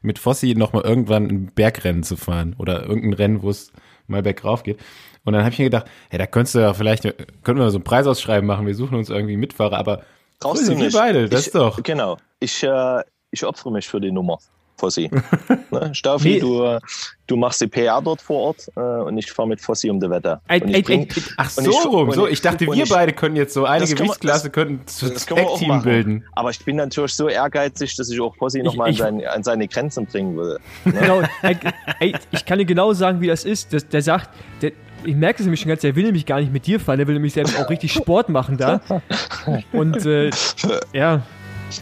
mit Fossi nochmal irgendwann ein Bergrennen zu fahren oder irgendein Rennen, wo es mal bergauf geht. Und dann habe ich mir gedacht, da könnten wir so einen Preis ausschreiben machen, wir suchen uns irgendwie Mitfahrer, aber brauchst du nicht. Beide, das ist doch. Genau, ich opfere mich für die Nummer. Fossi. Ne? Staffi, du machst die PR dort vor Ort und ich fahre mit Fossi um die Wette. Ach so, rum. So, ich dachte, wir beide können jetzt so eine Gewichtsklasse das Tag-Team bilden. Aber ich bin natürlich so ehrgeizig, dass ich auch Fossi nochmal an seine Grenzen bringen will. Ne? Genau, ich kann dir genau sagen, wie das ist. Der sagt, ich merke es nämlich schon ganz, der will nämlich gar nicht mit dir fahren, der will nämlich selbst auch richtig Sport machen da. Und ja.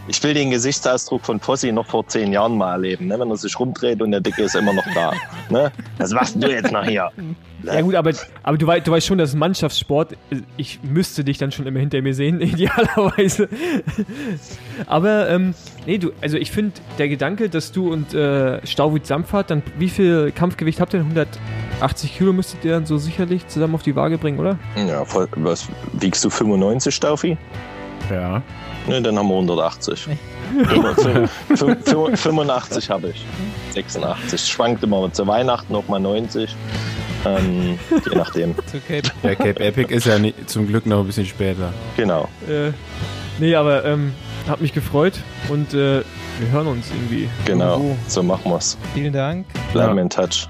Ich will den Gesichtsausdruck von Fossi noch vor 10 Jahren mal erleben, ne? Wenn er sich rumdreht und der Dicke ist immer noch da. Ne? Was machst du jetzt nachher? Ne? Ja gut, aber du weißt schon, das ist Mannschaftssport. Ich müsste dich dann schon immer hinter mir sehen, idealerweise. Aber also ich finde, der Gedanke, dass du und Stauwitz zusammenfahrt, dann wie viel Kampfgewicht habt ihr? 180 Kilo müsstet ihr dann so sicherlich zusammen auf die Waage bringen, oder? Ja, was wiegst du, 95, Staufi? Ja. Ne, dann haben wir 180. 85 habe ich. 86. Schwankt immer zu Weihnachten nochmal 90. Je nachdem. Ja, Cape Epic ist ja zum Glück noch ein bisschen später. Genau. Aber hat mich gefreut und wir hören uns irgendwie. Genau, so machen wir's. Vielen Dank. Bleiben in touch.